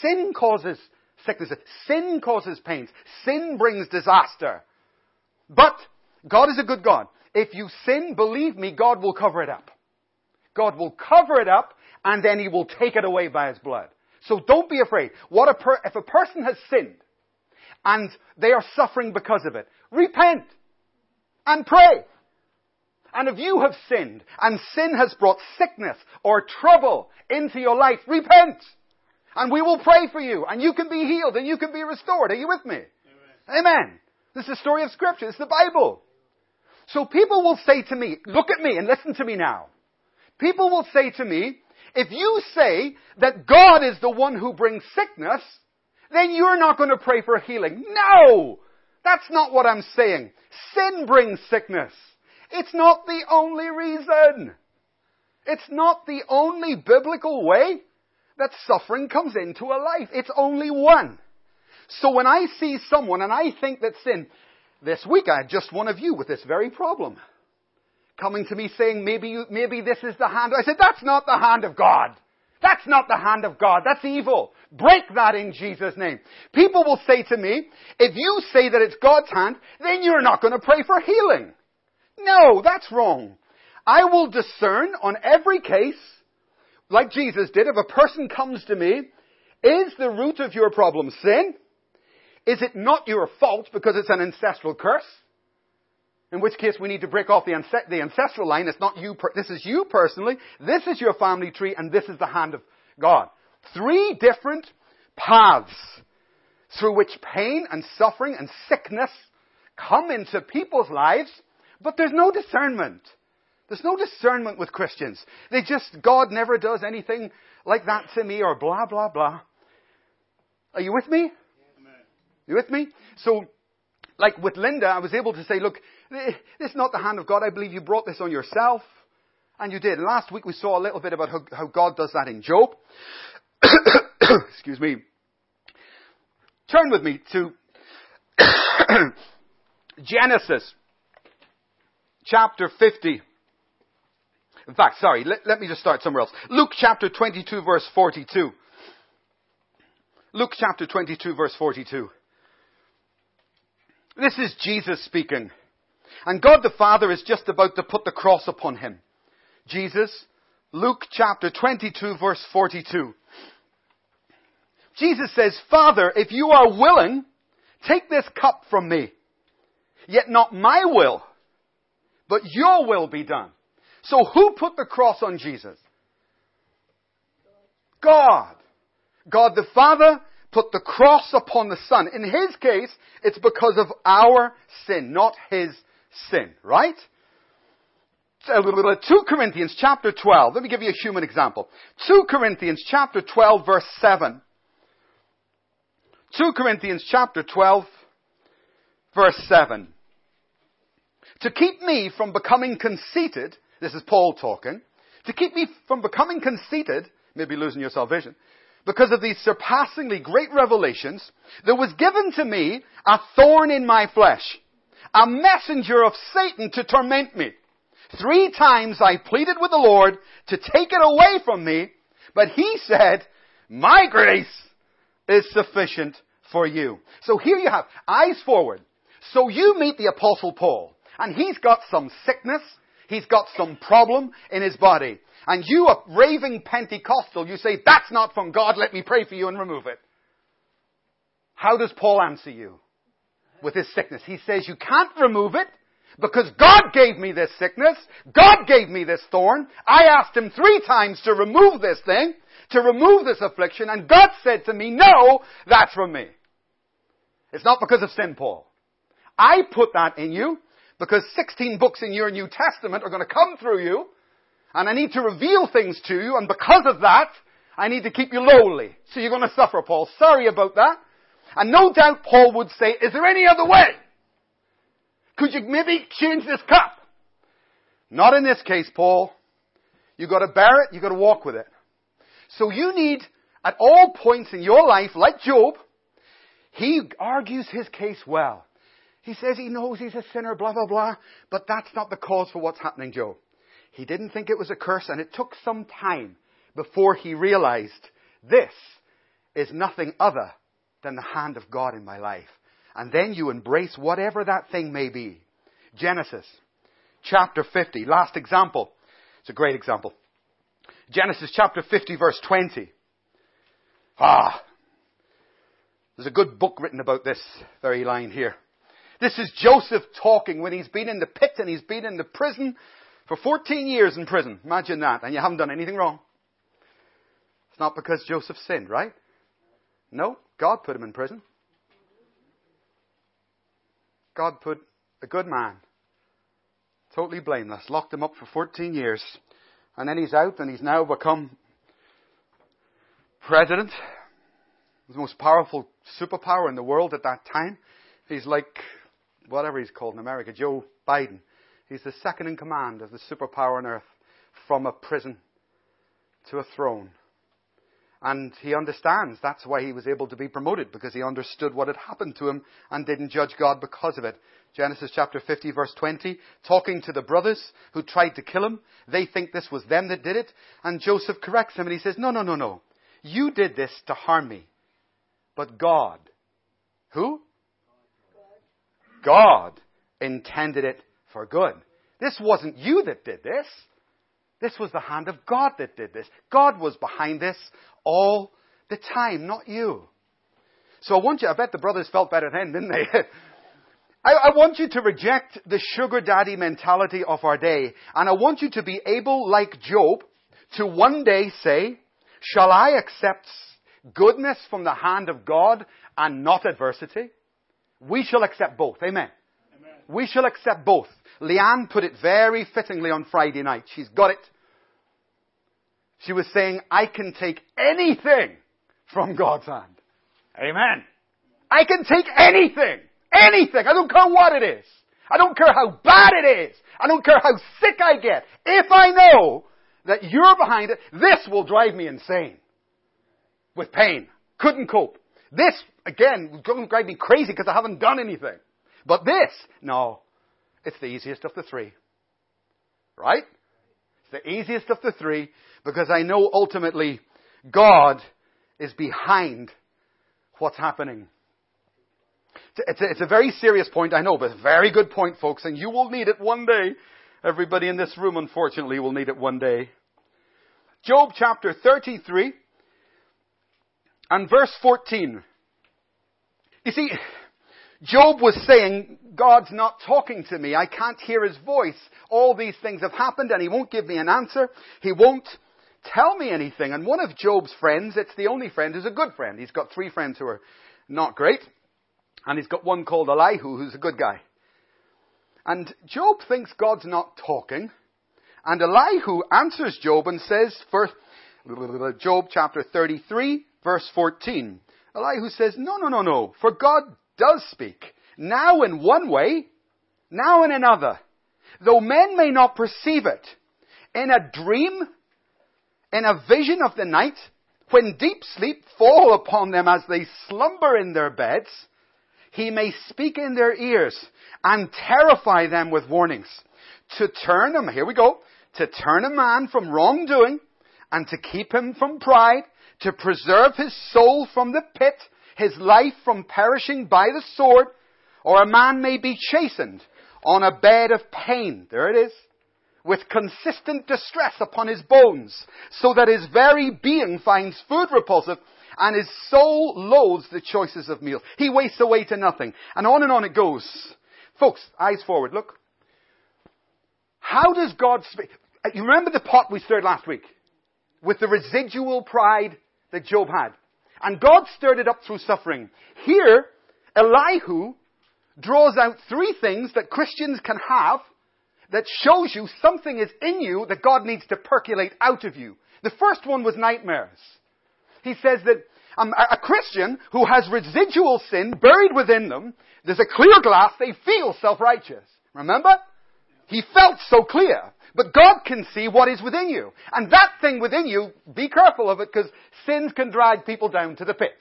Sin causes sicknesses. Sin causes pains. Sin brings disaster. But God is a good God. If you sin, believe me, God will cover it up. God will cover it up and then he will take it away by his blood. So don't be afraid. What a per- if a person has sinned, and they are suffering because of it, repent and pray. And if you have sinned and sin has brought sickness or trouble into your life, repent. And we will pray for you and you can be healed and you can be restored. Are you with me? Amen. Amen. This is the story of Scripture. It's the Bible. So people will say to me, look at me and listen to me now. People will say to me, if you say that God is the one who brings sickness, then you're not going to pray for healing. No! That's not what I'm saying. Sin brings sickness. It's not the only reason. It's not the only biblical way that suffering comes into a life. It's only one. So when I see someone and I think that sin, this week I had just one of you with this very problem coming to me saying, maybe you, maybe this is the hand. I said, that's not the hand of God. That's not the hand of God. That's evil. Break that in Jesus' name. People will say to me, if you say that it's God's hand, then you're not going to pray for healing. No, that's wrong. I will discern on every case, like Jesus did, if a person comes to me, is the root of your problem sin? Is it not your fault because it's an ancestral curse? In which case we need to break off the, ancest- the ancestral line. It's not you. Per- this is you personally. This is your family tree. And this is the hand of God. Three different paths through which pain and suffering and sickness come into people's lives. But there's no discernment. There's no discernment with Christians. They just, God never does anything like that to me or blah, blah, blah. Are you with me? You with me? So, like with Linda, I was able to say, look, this is not the hand of God. I believe you brought this on yourself. And you did. Last week we saw a little bit about how, how God does that in Job. Excuse me. Turn with me to Genesis chapter fifty. In fact, sorry, let, let me just start somewhere else. Luke chapter twenty-two verse forty-two. Luke chapter twenty-two verse forty-two. This is Jesus speaking. And God the Father is just about to put the cross upon him. Jesus, Luke chapter twenty-two, verse forty-two. Jesus says, Father, if you are willing, take this cup from me. Yet not my will, but your will be done. So who put the cross on Jesus? God. God the Father put the cross upon the Son. In his case, it's because of our sin, not his sin, right? two Corinthians chapter twelve. Let me give you a human example. two Corinthians chapter twelve verse seven. two Corinthians chapter twelve verse seven. To keep me from becoming conceited, this is Paul talking, to keep me from becoming conceited, maybe losing your salvation, because of these surpassingly great revelations, there was given to me a thorn in my flesh, a messenger of Satan to torment me. Three times I pleaded with the Lord to take it away from me, but he said, my grace is sufficient for you. So here you have, eyes forward. So you meet the Apostle Paul, and he's got some sickness, he's got some problem in his body. And you, a raving Pentecostal, you say, that's not from God, let me pray for you and remove it. How does Paul answer you with his sickness? He says, you can't remove it because God gave me this sickness. God gave me this thorn. I asked him three times to remove this thing, to remove this affliction. And God said to me, no, that's from me. It's not because of sin, Paul. I put that in you because sixteen books in your New Testament are going to come through you. And I need to reveal things to you, and because of that, I need to keep you lowly. So you're going to suffer, Paul. Sorry about that. And no doubt Paul would say, is there any other way? Could you maybe change this cup? Not in this case, Paul. You've got to bear it, you've got to walk with it. So you need, at all points in your life, like Job, he argues his case well. He says he knows he's a sinner, blah, blah, blah. But that's not the cause for what's happening, Joe. He didn't think it was a curse, and it took some time before he realized this is nothing other than the hand of God in my life. And then you embrace whatever that thing may be. Genesis chapter fifty, last example. It's a great example. Genesis chapter fifty, verse twenty. Ah, there's a good book written about this very line here. This is Joseph talking when he's been in the pit and he's been in the prison for fourteen years in prison. Imagine that. And you haven't done anything wrong. It's not because Joseph sinned, right? No, God put him in prison. God put a good man, totally blameless, locked him up for fourteen years. And then he's out and he's now become president, the most powerful superpower in the world at that time. He's like, whatever he's called in America, Joe Biden. He's the second in command of the superpower on earth, from a prison to a throne. And he understands that's why he was able to be promoted, because he understood what had happened to him and didn't judge God because of it. Genesis chapter fifty, verse twenty, talking to the brothers who tried to kill him. They think this was them that did it. And Joseph corrects him and he says, no, no, no, no. You did this to harm me. But God, who? God intended it for good. This wasn't you that did this. This was the hand of God that did this. God was behind this all the time, not you. So I want you, I bet the brothers felt better then, didn't they? I, I want you to reject the sugar daddy mentality of our day. And I want you to be able, like Job, to one day say, shall I accept goodness from the hand of God and not adversity? We shall accept both. Amen. Amen. We shall accept both. Leanne put it very fittingly on Friday night. She's got it. She was saying, I can take anything from God's hand. Amen. I can take anything. Anything. I don't care what it is. I don't care how bad it is. I don't care how sick I get. If I know that you're behind it, this will drive me insane. With pain. Couldn't cope. This, again, would drive me crazy because I haven't done anything. But this, no. It's the easiest of the three. Right? It's the easiest of the three because I know ultimately God is behind what's happening. It's a, it's a very serious point, I know, but a very good point, folks, and you will need it one day. Everybody in this room, unfortunately, will need it one day. Job chapter thirty-three and verse fourteen. You see, Job was saying, God's not talking to me. I can't hear his voice. All these things have happened and he won't give me an answer. He won't tell me anything. And one of Job's friends, it's the only friend who's a good friend. He's got three friends who are not great. And he's got one called Elihu, who's a good guy. And Job thinks God's not talking. And Elihu answers Job and says, first, Job chapter thirty-three, verse fourteen. Elihu says, no, no, no, no, for God does speak, now in one way, now in another, though men may not perceive it. In a dream, in a vision of the night, when deep sleep fall upon them as they slumber in their beds, he may speak in their ears and terrify them with warnings, to turn them, here we go, to turn a man from wrongdoing and to keep him from pride, to preserve his soul from the pit, his life from perishing by the sword, or a man may be chastened on a bed of pain, there it is, with consistent distress upon his bones, so that his very being finds food repulsive, and his soul loathes the choices of meals. He wastes away to nothing. And on and on it goes. Folks, eyes forward, look. How does God speak? You remember the pot we stirred last week? With the residual pride that Job had. And God stirred it up through suffering. Here, Elihu draws out three things that Christians can have that shows you something is in you that God needs to percolate out of you. The first one was nightmares. He says that um, a Christian who has residual sin buried within them, there's a clear glass, they feel self-righteous. Remember? He felt so clear. But God can see what is within you. And that thing within you, be careful of it, because sins can drag people down to the pit.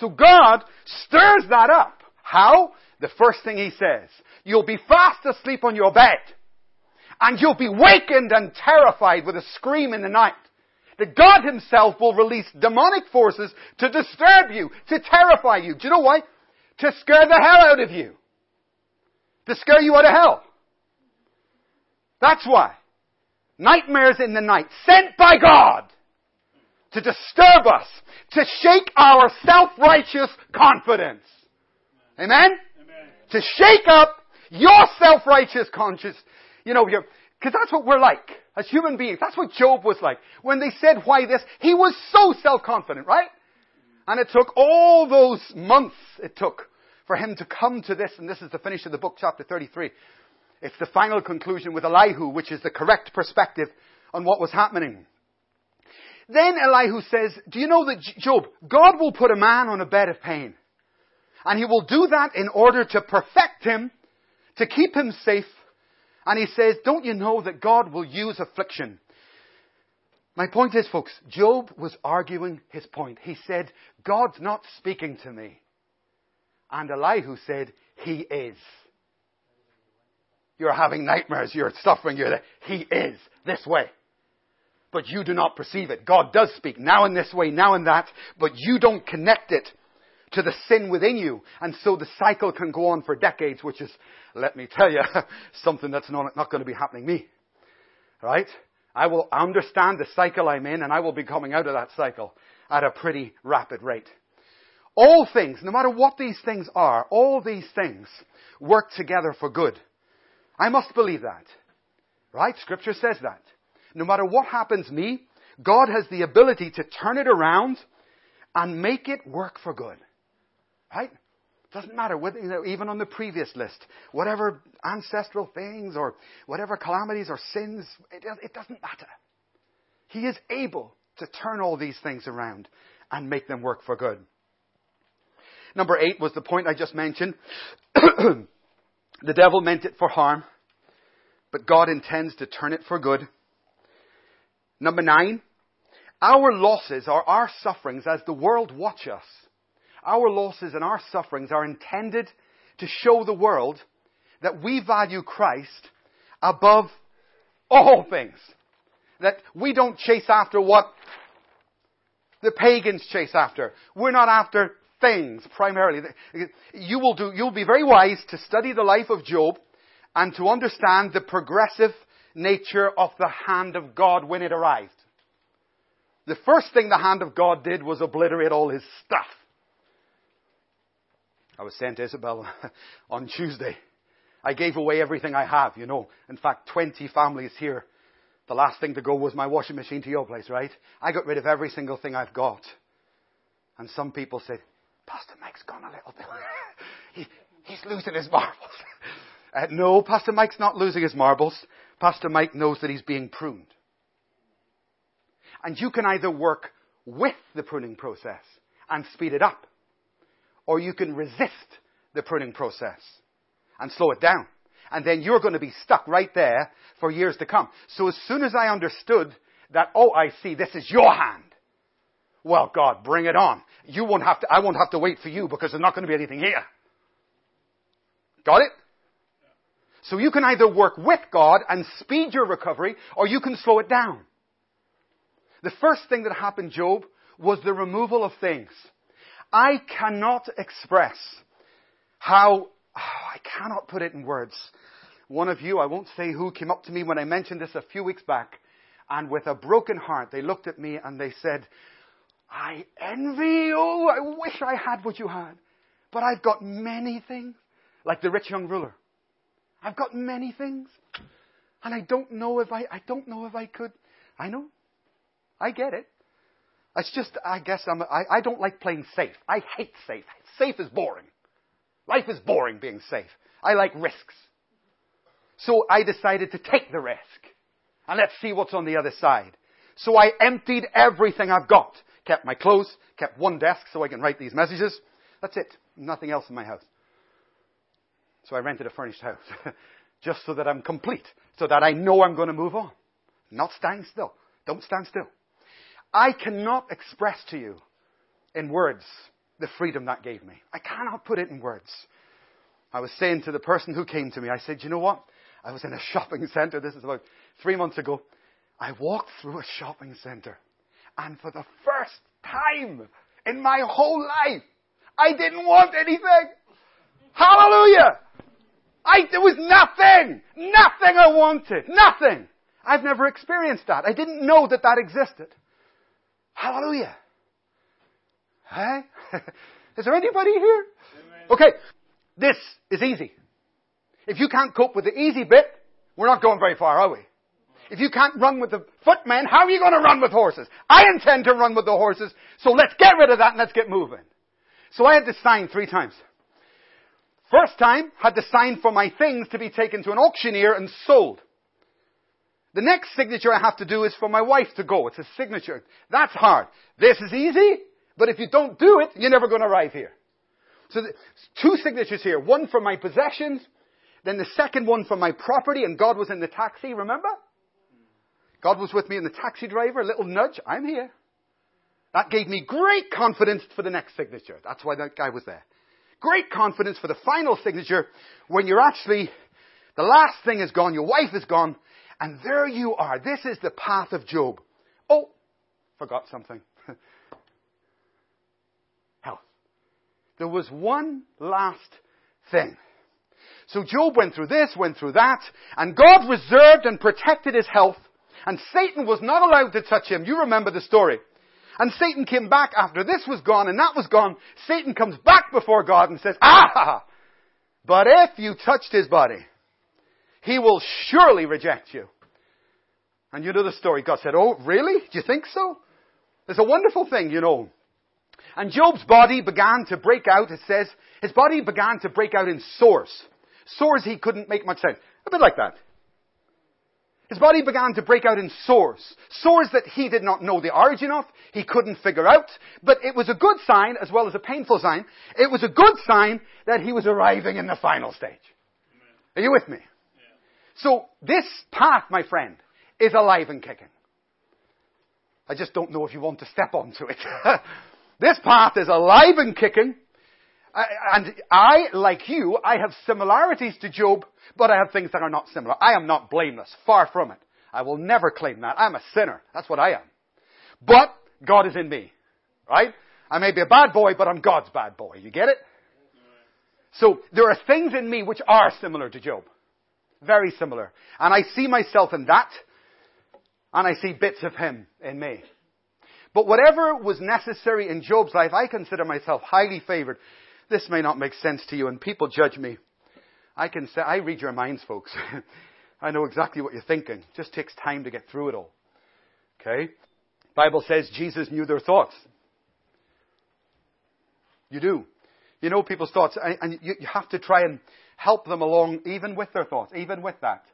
So God stirs that up. How? the first thing he says, you'll be fast asleep on your bed, and you'll be wakened and terrified with a scream in the night. That God himself will release demonic forces to disturb you, to terrify you. Do you know why? To scare the hell out of you. To scare you out of hell. That's why. Nightmares in the night, sent by God to disturb us, to shake our self-righteous confidence. Amen? Amen. To shake up your self-righteous conscience. You know, because that's what we're like as human beings. That's what Job was like. When they said, why this? He was so self-confident, right? And it took all those months it took for him to come to this. And this is the finish of the book, chapter thirty-three. It's the final conclusion with Elihu, which is the correct perspective on what was happening. Then Elihu says, do you know that, Job, God will put a man on a bed of pain. And he will do that in order to perfect him, to keep him safe. And he says, don't you know that God will use affliction? My point is, folks, Job was arguing his point. He said, God's not speaking to me. And Elihu said, he is. You're having nightmares, you're suffering, you're there. He is this way. But you do not perceive it. God does speak now in this way, now in that, but you don't connect it to the sin within you. And so the cycle can go on for decades, which is, let me tell you, something that's not, not going to be happening to me. Right? I will understand the cycle I'm in, and I will be coming out of that cycle at a pretty rapid rate. All things, no matter what these things are, all these things work together for good. I must believe that. Right? Scripture says that. No matter what happens to me, God has the ability to turn it around and make it work for good. Right? Doesn't matter, whether, you know, even on the previous list, whatever ancestral things or whatever calamities or sins, it, it doesn't matter. He is able to turn all these things around and make them work for good. Number eight was the point I just mentioned. The devil meant it for harm, but God intends to turn it for good. Number nine, our losses are our sufferings as the world watch us. Our losses and our sufferings are intended to show the world that we value Christ above all things. That we don't chase after what the pagans chase after. We're not after things primarily. You will do, you'll be very wise to study the life of Job and to understand the progressive nature of the hand of God when it arrived. The first thing the hand of God did was obliterate all his stuff. I was saying to Isabel on Tuesday, I gave away everything I have, you know. In fact, twenty families here. The last thing to go was my washing machine to your place, right? I got rid of every single thing I've got. And some people said, Pastor Mike's gone a little bit. he, he's losing his marbles. Uh, no, Pastor Mike's not losing his marbles. Pastor Mike knows that he's being pruned. And you can either work with the pruning process and speed it up, or you can resist the pruning process and slow it down. And then you're going to be stuck right there for years to come. So as soon as I understood that, oh, I see, this is your hand. Well, God, bring it on. You won't have to, I won't have to wait for you because there's not going to be anything here. Got it? So you can either work with God and speed your recovery, or you can slow it down. The first thing that happened, Job, was the removal of things. I cannot express how, oh, I cannot put it in words. One of you, I won't say who, came up to me when I mentioned this a few weeks back, and with a broken heart, they looked at me and they said, I envy you. I wish I had what you had. But I've got many things. Like the rich young ruler. I've got many things. And I don't know if I, I don't know if I could. I know. I get it. It's just, I guess I'm, I, I don't like playing safe. I hate safe. Safe is boring. Life is boring being safe. I like risks. So I decided to take the risk. And let's see what's on the other side. So I emptied everything I've got. Kept my clothes, kept one desk so I can write these messages. That's it. Nothing else in my house. So I rented a furnished house just so that I'm complete, so that I know I'm going to move on. Not standing still. Don't stand still. I cannot express to you in words the freedom that gave me. I cannot put it in words. I was saying to the person who came to me, I said, you know what? I was in a shopping center. This is about three months ago. I walked through a shopping center. And for the first time in my whole life, I didn't want anything. Hallelujah! I, there was nothing. Nothing I wanted. Nothing. I've never experienced that. I didn't know that that existed. Hallelujah. Huh? Is there anybody here? Amen. Okay. This is easy. If you can't cope with the easy bit, we're not going very far, are we? If you can't run with the footmen, how are you going to run with horses? I intend to run with the horses, so let's get rid of that and let's get moving. So I had to sign three times. First time, had to sign for my things to be taken to an auctioneer and sold. The next signature I have to do is for my wife to go. It's a signature. That's hard. This is easy, but if you don't do it, you're never going to arrive here. So the, two signatures here. One for my possessions, then the second one for my property, and God was in the taxi, remember? God was with me in the taxi driver, a little nudge, I'm here. That gave me great confidence for the next signature. That's why that guy was there. Great confidence for the final signature when you're actually, the last thing is gone, your wife is gone, and there you are. This is the path of Job. Oh, forgot something. Health. There was one last thing. So Job went through this, went through that, and God reserved and protected his health, and Satan was not allowed to touch him. You remember the story. And Satan came back after this was gone and that was gone. Satan comes back before God and says, Ah! But if you touched his body, he will surely reject you. And you know the story. God said, oh, really? Do you think so? It's a wonderful thing, you know. And Job's body began to break out. It says, his body began to break out in sores. Sores he couldn't make much sense. A bit like that. His body began to break out in sores, sores that he did not know the origin of, he couldn't figure out, but it was a good sign as well as a painful sign. It was a good sign that he was arriving in the final stage. Amen. Are you with me? Yeah. So this path, my friend, is alive and kicking. I just don't know if you want to step onto it. This path is alive and kicking. I, and I, like you, I have similarities to Job, but I have things that are not similar. I am not blameless. Far from it. I will never claim that. I'm a sinner. That's what I am. But God is in me. Right? I may be a bad boy, but I'm God's bad boy. You get it? So there are things in me which are similar to Job. Very similar. And I see myself in that, and I see bits of him in me. But whatever was necessary in Job's life, I consider myself highly favored. This may not make sense to you, and people judge me. I can say, I read your minds, folks. I know exactly what you're thinking. It just takes time to get through it all. Okay? The Bible says Jesus knew their thoughts. You do. You know people's thoughts, and you have to try and help them along, even with their thoughts, even with that,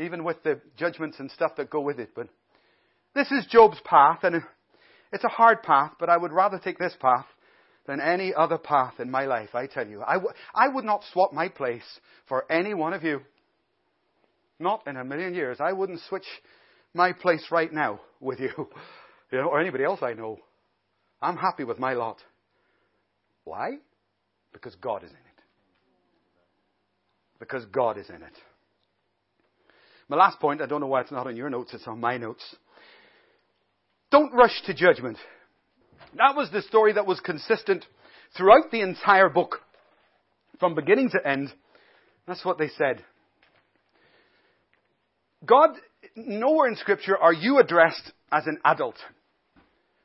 even with the judgments and stuff that go with it. But this is Job's path, and it's a hard path, but I would rather take this path than any other path in my life, I tell you. I, w- I would not swap my place for any one of you. Not in a million years. I wouldn't switch my place right now with you, you know, or anybody else I know. I'm happy with my lot. Why? Because God is in it. Because God is in it. My last point, I don't know why it's not on your notes, it's on my notes. Don't rush to judgment. That was the story that was consistent throughout the entire book, from beginning to end. That's what they said. God, nowhere in Scripture are you addressed as an adult.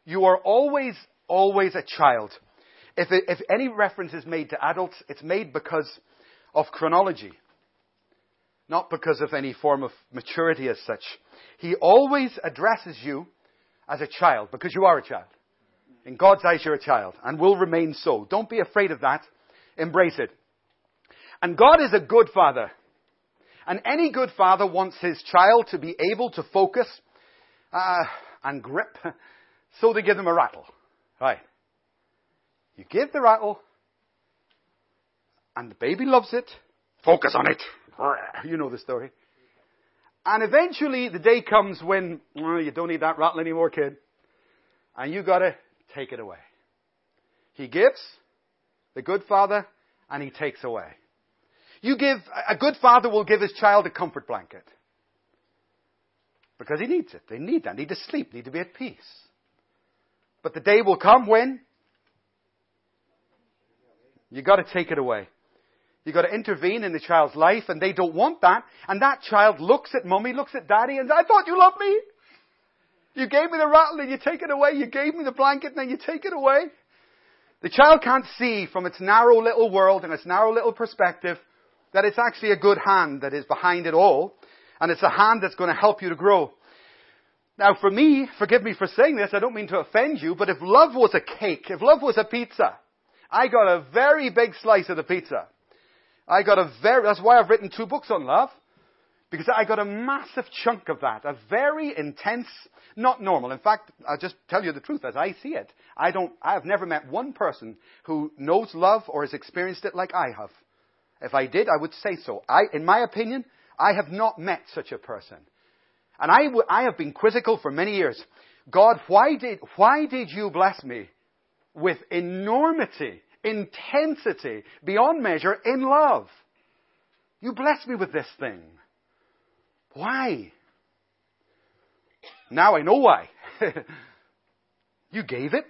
You are always, always a child. If, it, if any reference is made to adults, it's made because of chronology, not because of any form of maturity as such. He always addresses you as a child, because you are a child. In God's eyes, you're a child and will remain so. Don't be afraid of that. Embrace it. And God is a good father. And any good father wants his child to be able to focus uh, and grip. So they give them a rattle. Right. You give the rattle and the baby loves it. Focus on it. You know the story. And eventually the day comes when oh, you don't need that rattle anymore, kid. And you got to take it away. He gives, the good father, and he takes away. You give, a good father will give his child a comfort blanket. Because he needs it. They need that. Need to sleep. Need to be at peace. But the day will come when you got to take it away. You got to intervene in the child's life, and they don't want that. And that child looks at mommy, looks at daddy, and I thought you loved me. You gave me the rattle, and you take it away. You gave me the blanket, and then you take it away. The child can't see from its narrow little world and its narrow little perspective that it's actually a good hand that is behind it all. And it's a hand that's going to help you to grow. Now for me, forgive me for saying this, I don't mean to offend you, but if love was a cake, if love was a pizza, I got a very big slice of the pizza. I got a very, that's why I've written two books on love. Because I got a massive chunk of that. A very intense, not normal. In fact, I'll just tell you the truth as I see it. I don't, I've never met one person who knows love or has experienced it like I have. If I did, I would say so. I, in my opinion, I have not met such a person. And I, w- I have been critical for many years. God, why did, why did you bless me with enormity, intensity, beyond measure, in love? You blessed me with this thing. Why? Now I know why. You gave it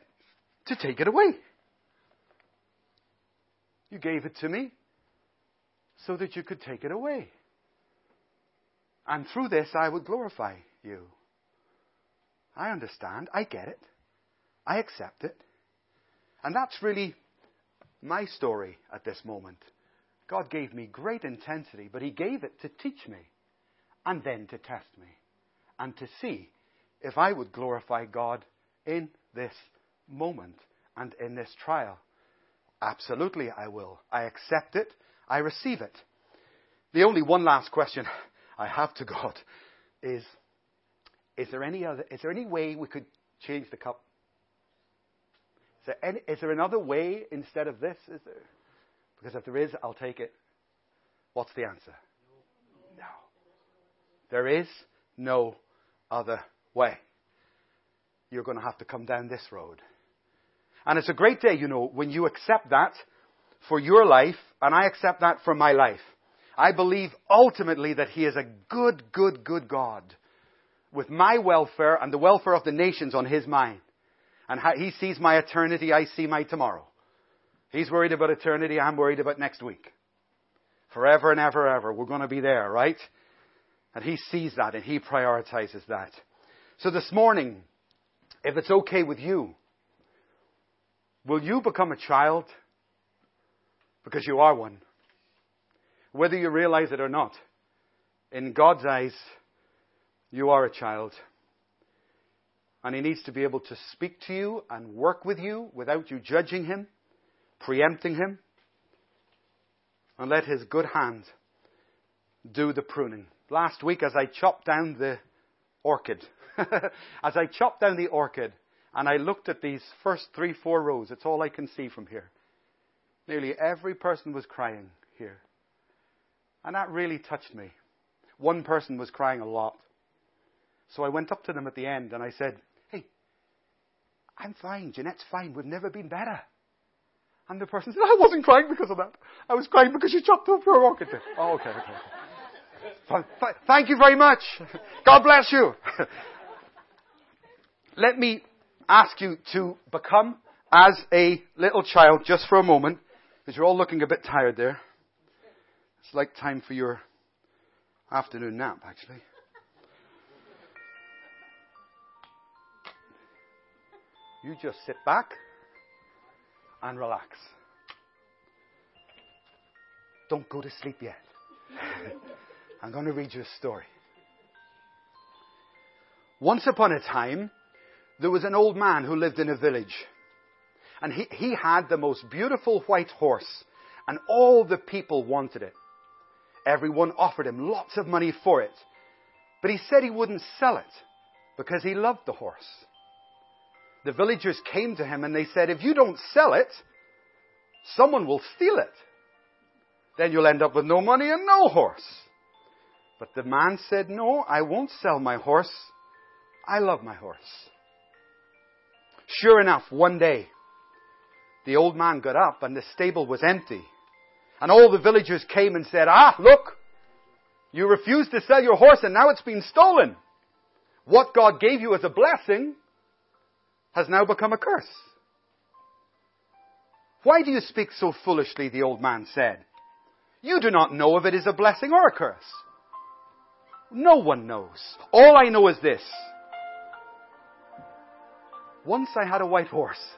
to take it away. You gave it to me so that you could take it away. And through this, I would glorify you. I understand. I get it. I accept it. And that's really my story at this moment. God gave me great intensity, but he gave it to teach me. And then to test me and to see if I would glorify God in this moment and in this trial. Absolutely, I will. I accept it. I receive it. The only one last question I have to God is, is there any other, is there any way we could change the cup? Is there, any, is there another way instead of this? Is there? Because if there is, I'll take it. What's the answer? There is no other way. You're going to have to come down this road. And it's a great day, you know, when you accept that for your life, and I accept that for my life. I believe ultimately that he is a good, good, good God with my welfare and the welfare of the nations on his mind. And how he sees my eternity, I see my tomorrow. He's worried about eternity, I'm worried about next week. Forever and ever, ever, we're going to be there, right? And he sees that and he prioritizes that. So this morning, if it's okay with you, will you become a child? Because you are one. Whether you realize it or not, in God's eyes, you are a child. And he needs to be able to speak to you and work with you without you judging him, preempting him, and let his good hand do the pruning. Last week, as I chopped down the orchid, as I chopped down the orchid, and I looked at these first three, four rows, it's all I can see from here. Nearly every person was crying here. And that really touched me. One person was crying a lot. So I went up to them at the end and I said, hey, I'm fine, Jeanette's fine, we've never been better. And the person said, I wasn't crying because of that. I was crying because you chopped up your orchid. Oh, okay, okay, okay. Thank you very much. God bless you. Let me ask you to become as a little child just for a moment, because you're all looking a bit tired there. It's like time for your afternoon nap, actually. You just sit back and relax. Don't go to sleep yet. I'm going to read you a story. Once upon a time, there was an old man who lived in a village. And he, he had the most beautiful white horse. And all the people wanted it. Everyone offered him lots of money for it. But he said he wouldn't sell it because he loved the horse. The villagers came to him and they said, if you don't sell it, someone will steal it. Then you'll end up with no money and no horse. But the man said, no, I won't sell my horse. I love my horse. Sure enough, one day, the old man got up and the stable was empty. And all the villagers came and said, "Ah, look, you refused to sell your horse and now it's been stolen. What God gave you as a blessing has now become a curse. Why do you speak so foolishly?" the old man said. "You do not know if it is a blessing or a curse." "No one knows. All I know is this. Once I had a white horse,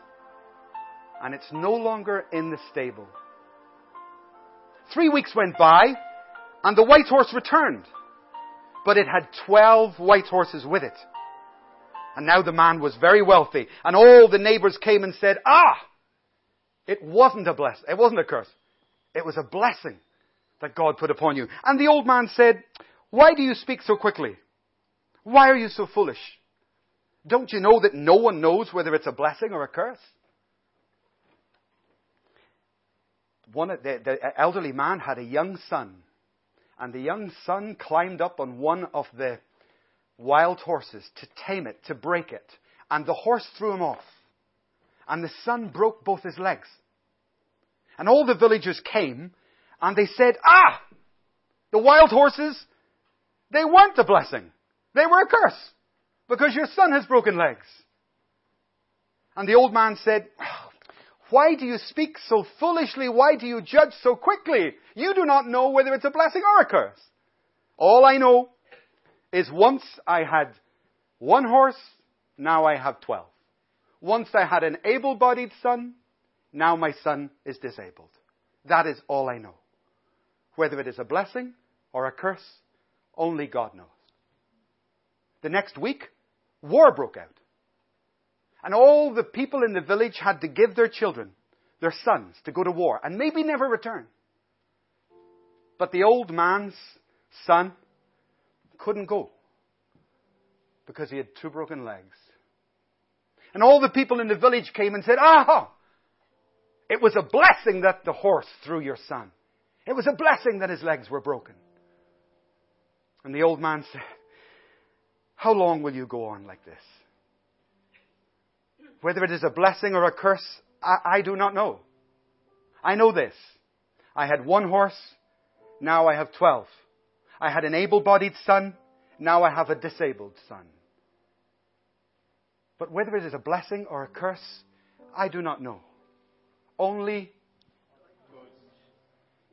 and it's no longer in the stable." Three weeks went by, and the white horse returned, but it had twelve white horses with it. And now the man was very wealthy, and all the neighbors came and said, "Ah, it wasn't a bless, it wasn't a curse. It was a blessing that God put upon you." And the old man said, "Why do you speak so quickly? Why are you so foolish? Don't you know that no one knows whether it's a blessing or a curse?" One, the, the elderly man had a young son, and the young son climbed up on one of the wild horses to tame it, to break it, and the horse threw him off, and the son broke both his legs. And all the villagers came, and they said, "Ah, the wild horses, they weren't a blessing. They were a curse, because your son has broken legs." And the old man said, "Why do you speak so foolishly? Why do you judge so quickly? You do not know whether it's a blessing or a curse. All I know is once I had one horse, now I have twelve. Once I had an able-bodied son, now my son is disabled. That is all I know. Whether it is a blessing or a curse, only God knows." The next week, war broke out. And all the people in the village had to give their children, their sons, to go to war and maybe never return. But the old man's son couldn't go because he had two broken legs. And all the people in the village came and said, "Ah, it was a blessing that the horse threw your son. It was a blessing that his legs were broken." And the old man said, "How long will you go on like this? Whether it is a blessing or a curse, I, I do not know. I know this. I had one horse, now I have twelve. I had an able-bodied son, now I have a disabled son. But whether it is a blessing or a curse, I do not know. Only,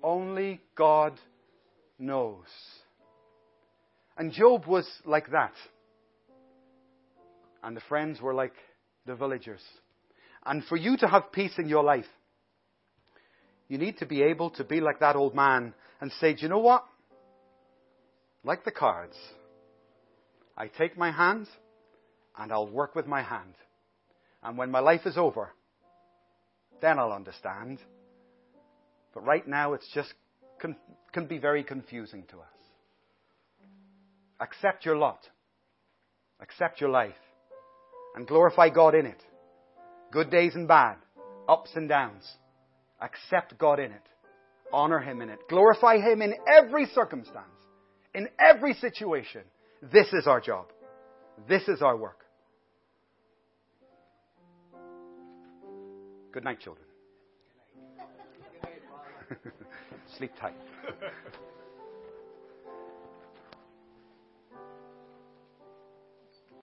only God knows." And Job was like that. And the friends were like the villagers. And for you to have peace in your life, you need to be able to be like that old man and say, "Do you know what? Like the cards, I take my hand and I'll work with my hand. And when my life is over, then I'll understand. But right now, it's just can, can be very confusing to us." Accept your lot. Accept your life. And glorify God in it. Good days and bad. Ups and downs. Accept God in it. Honor Him in it. Glorify Him in every circumstance. In every situation. This is our job. This is our work. Good night, children. Sleep tight.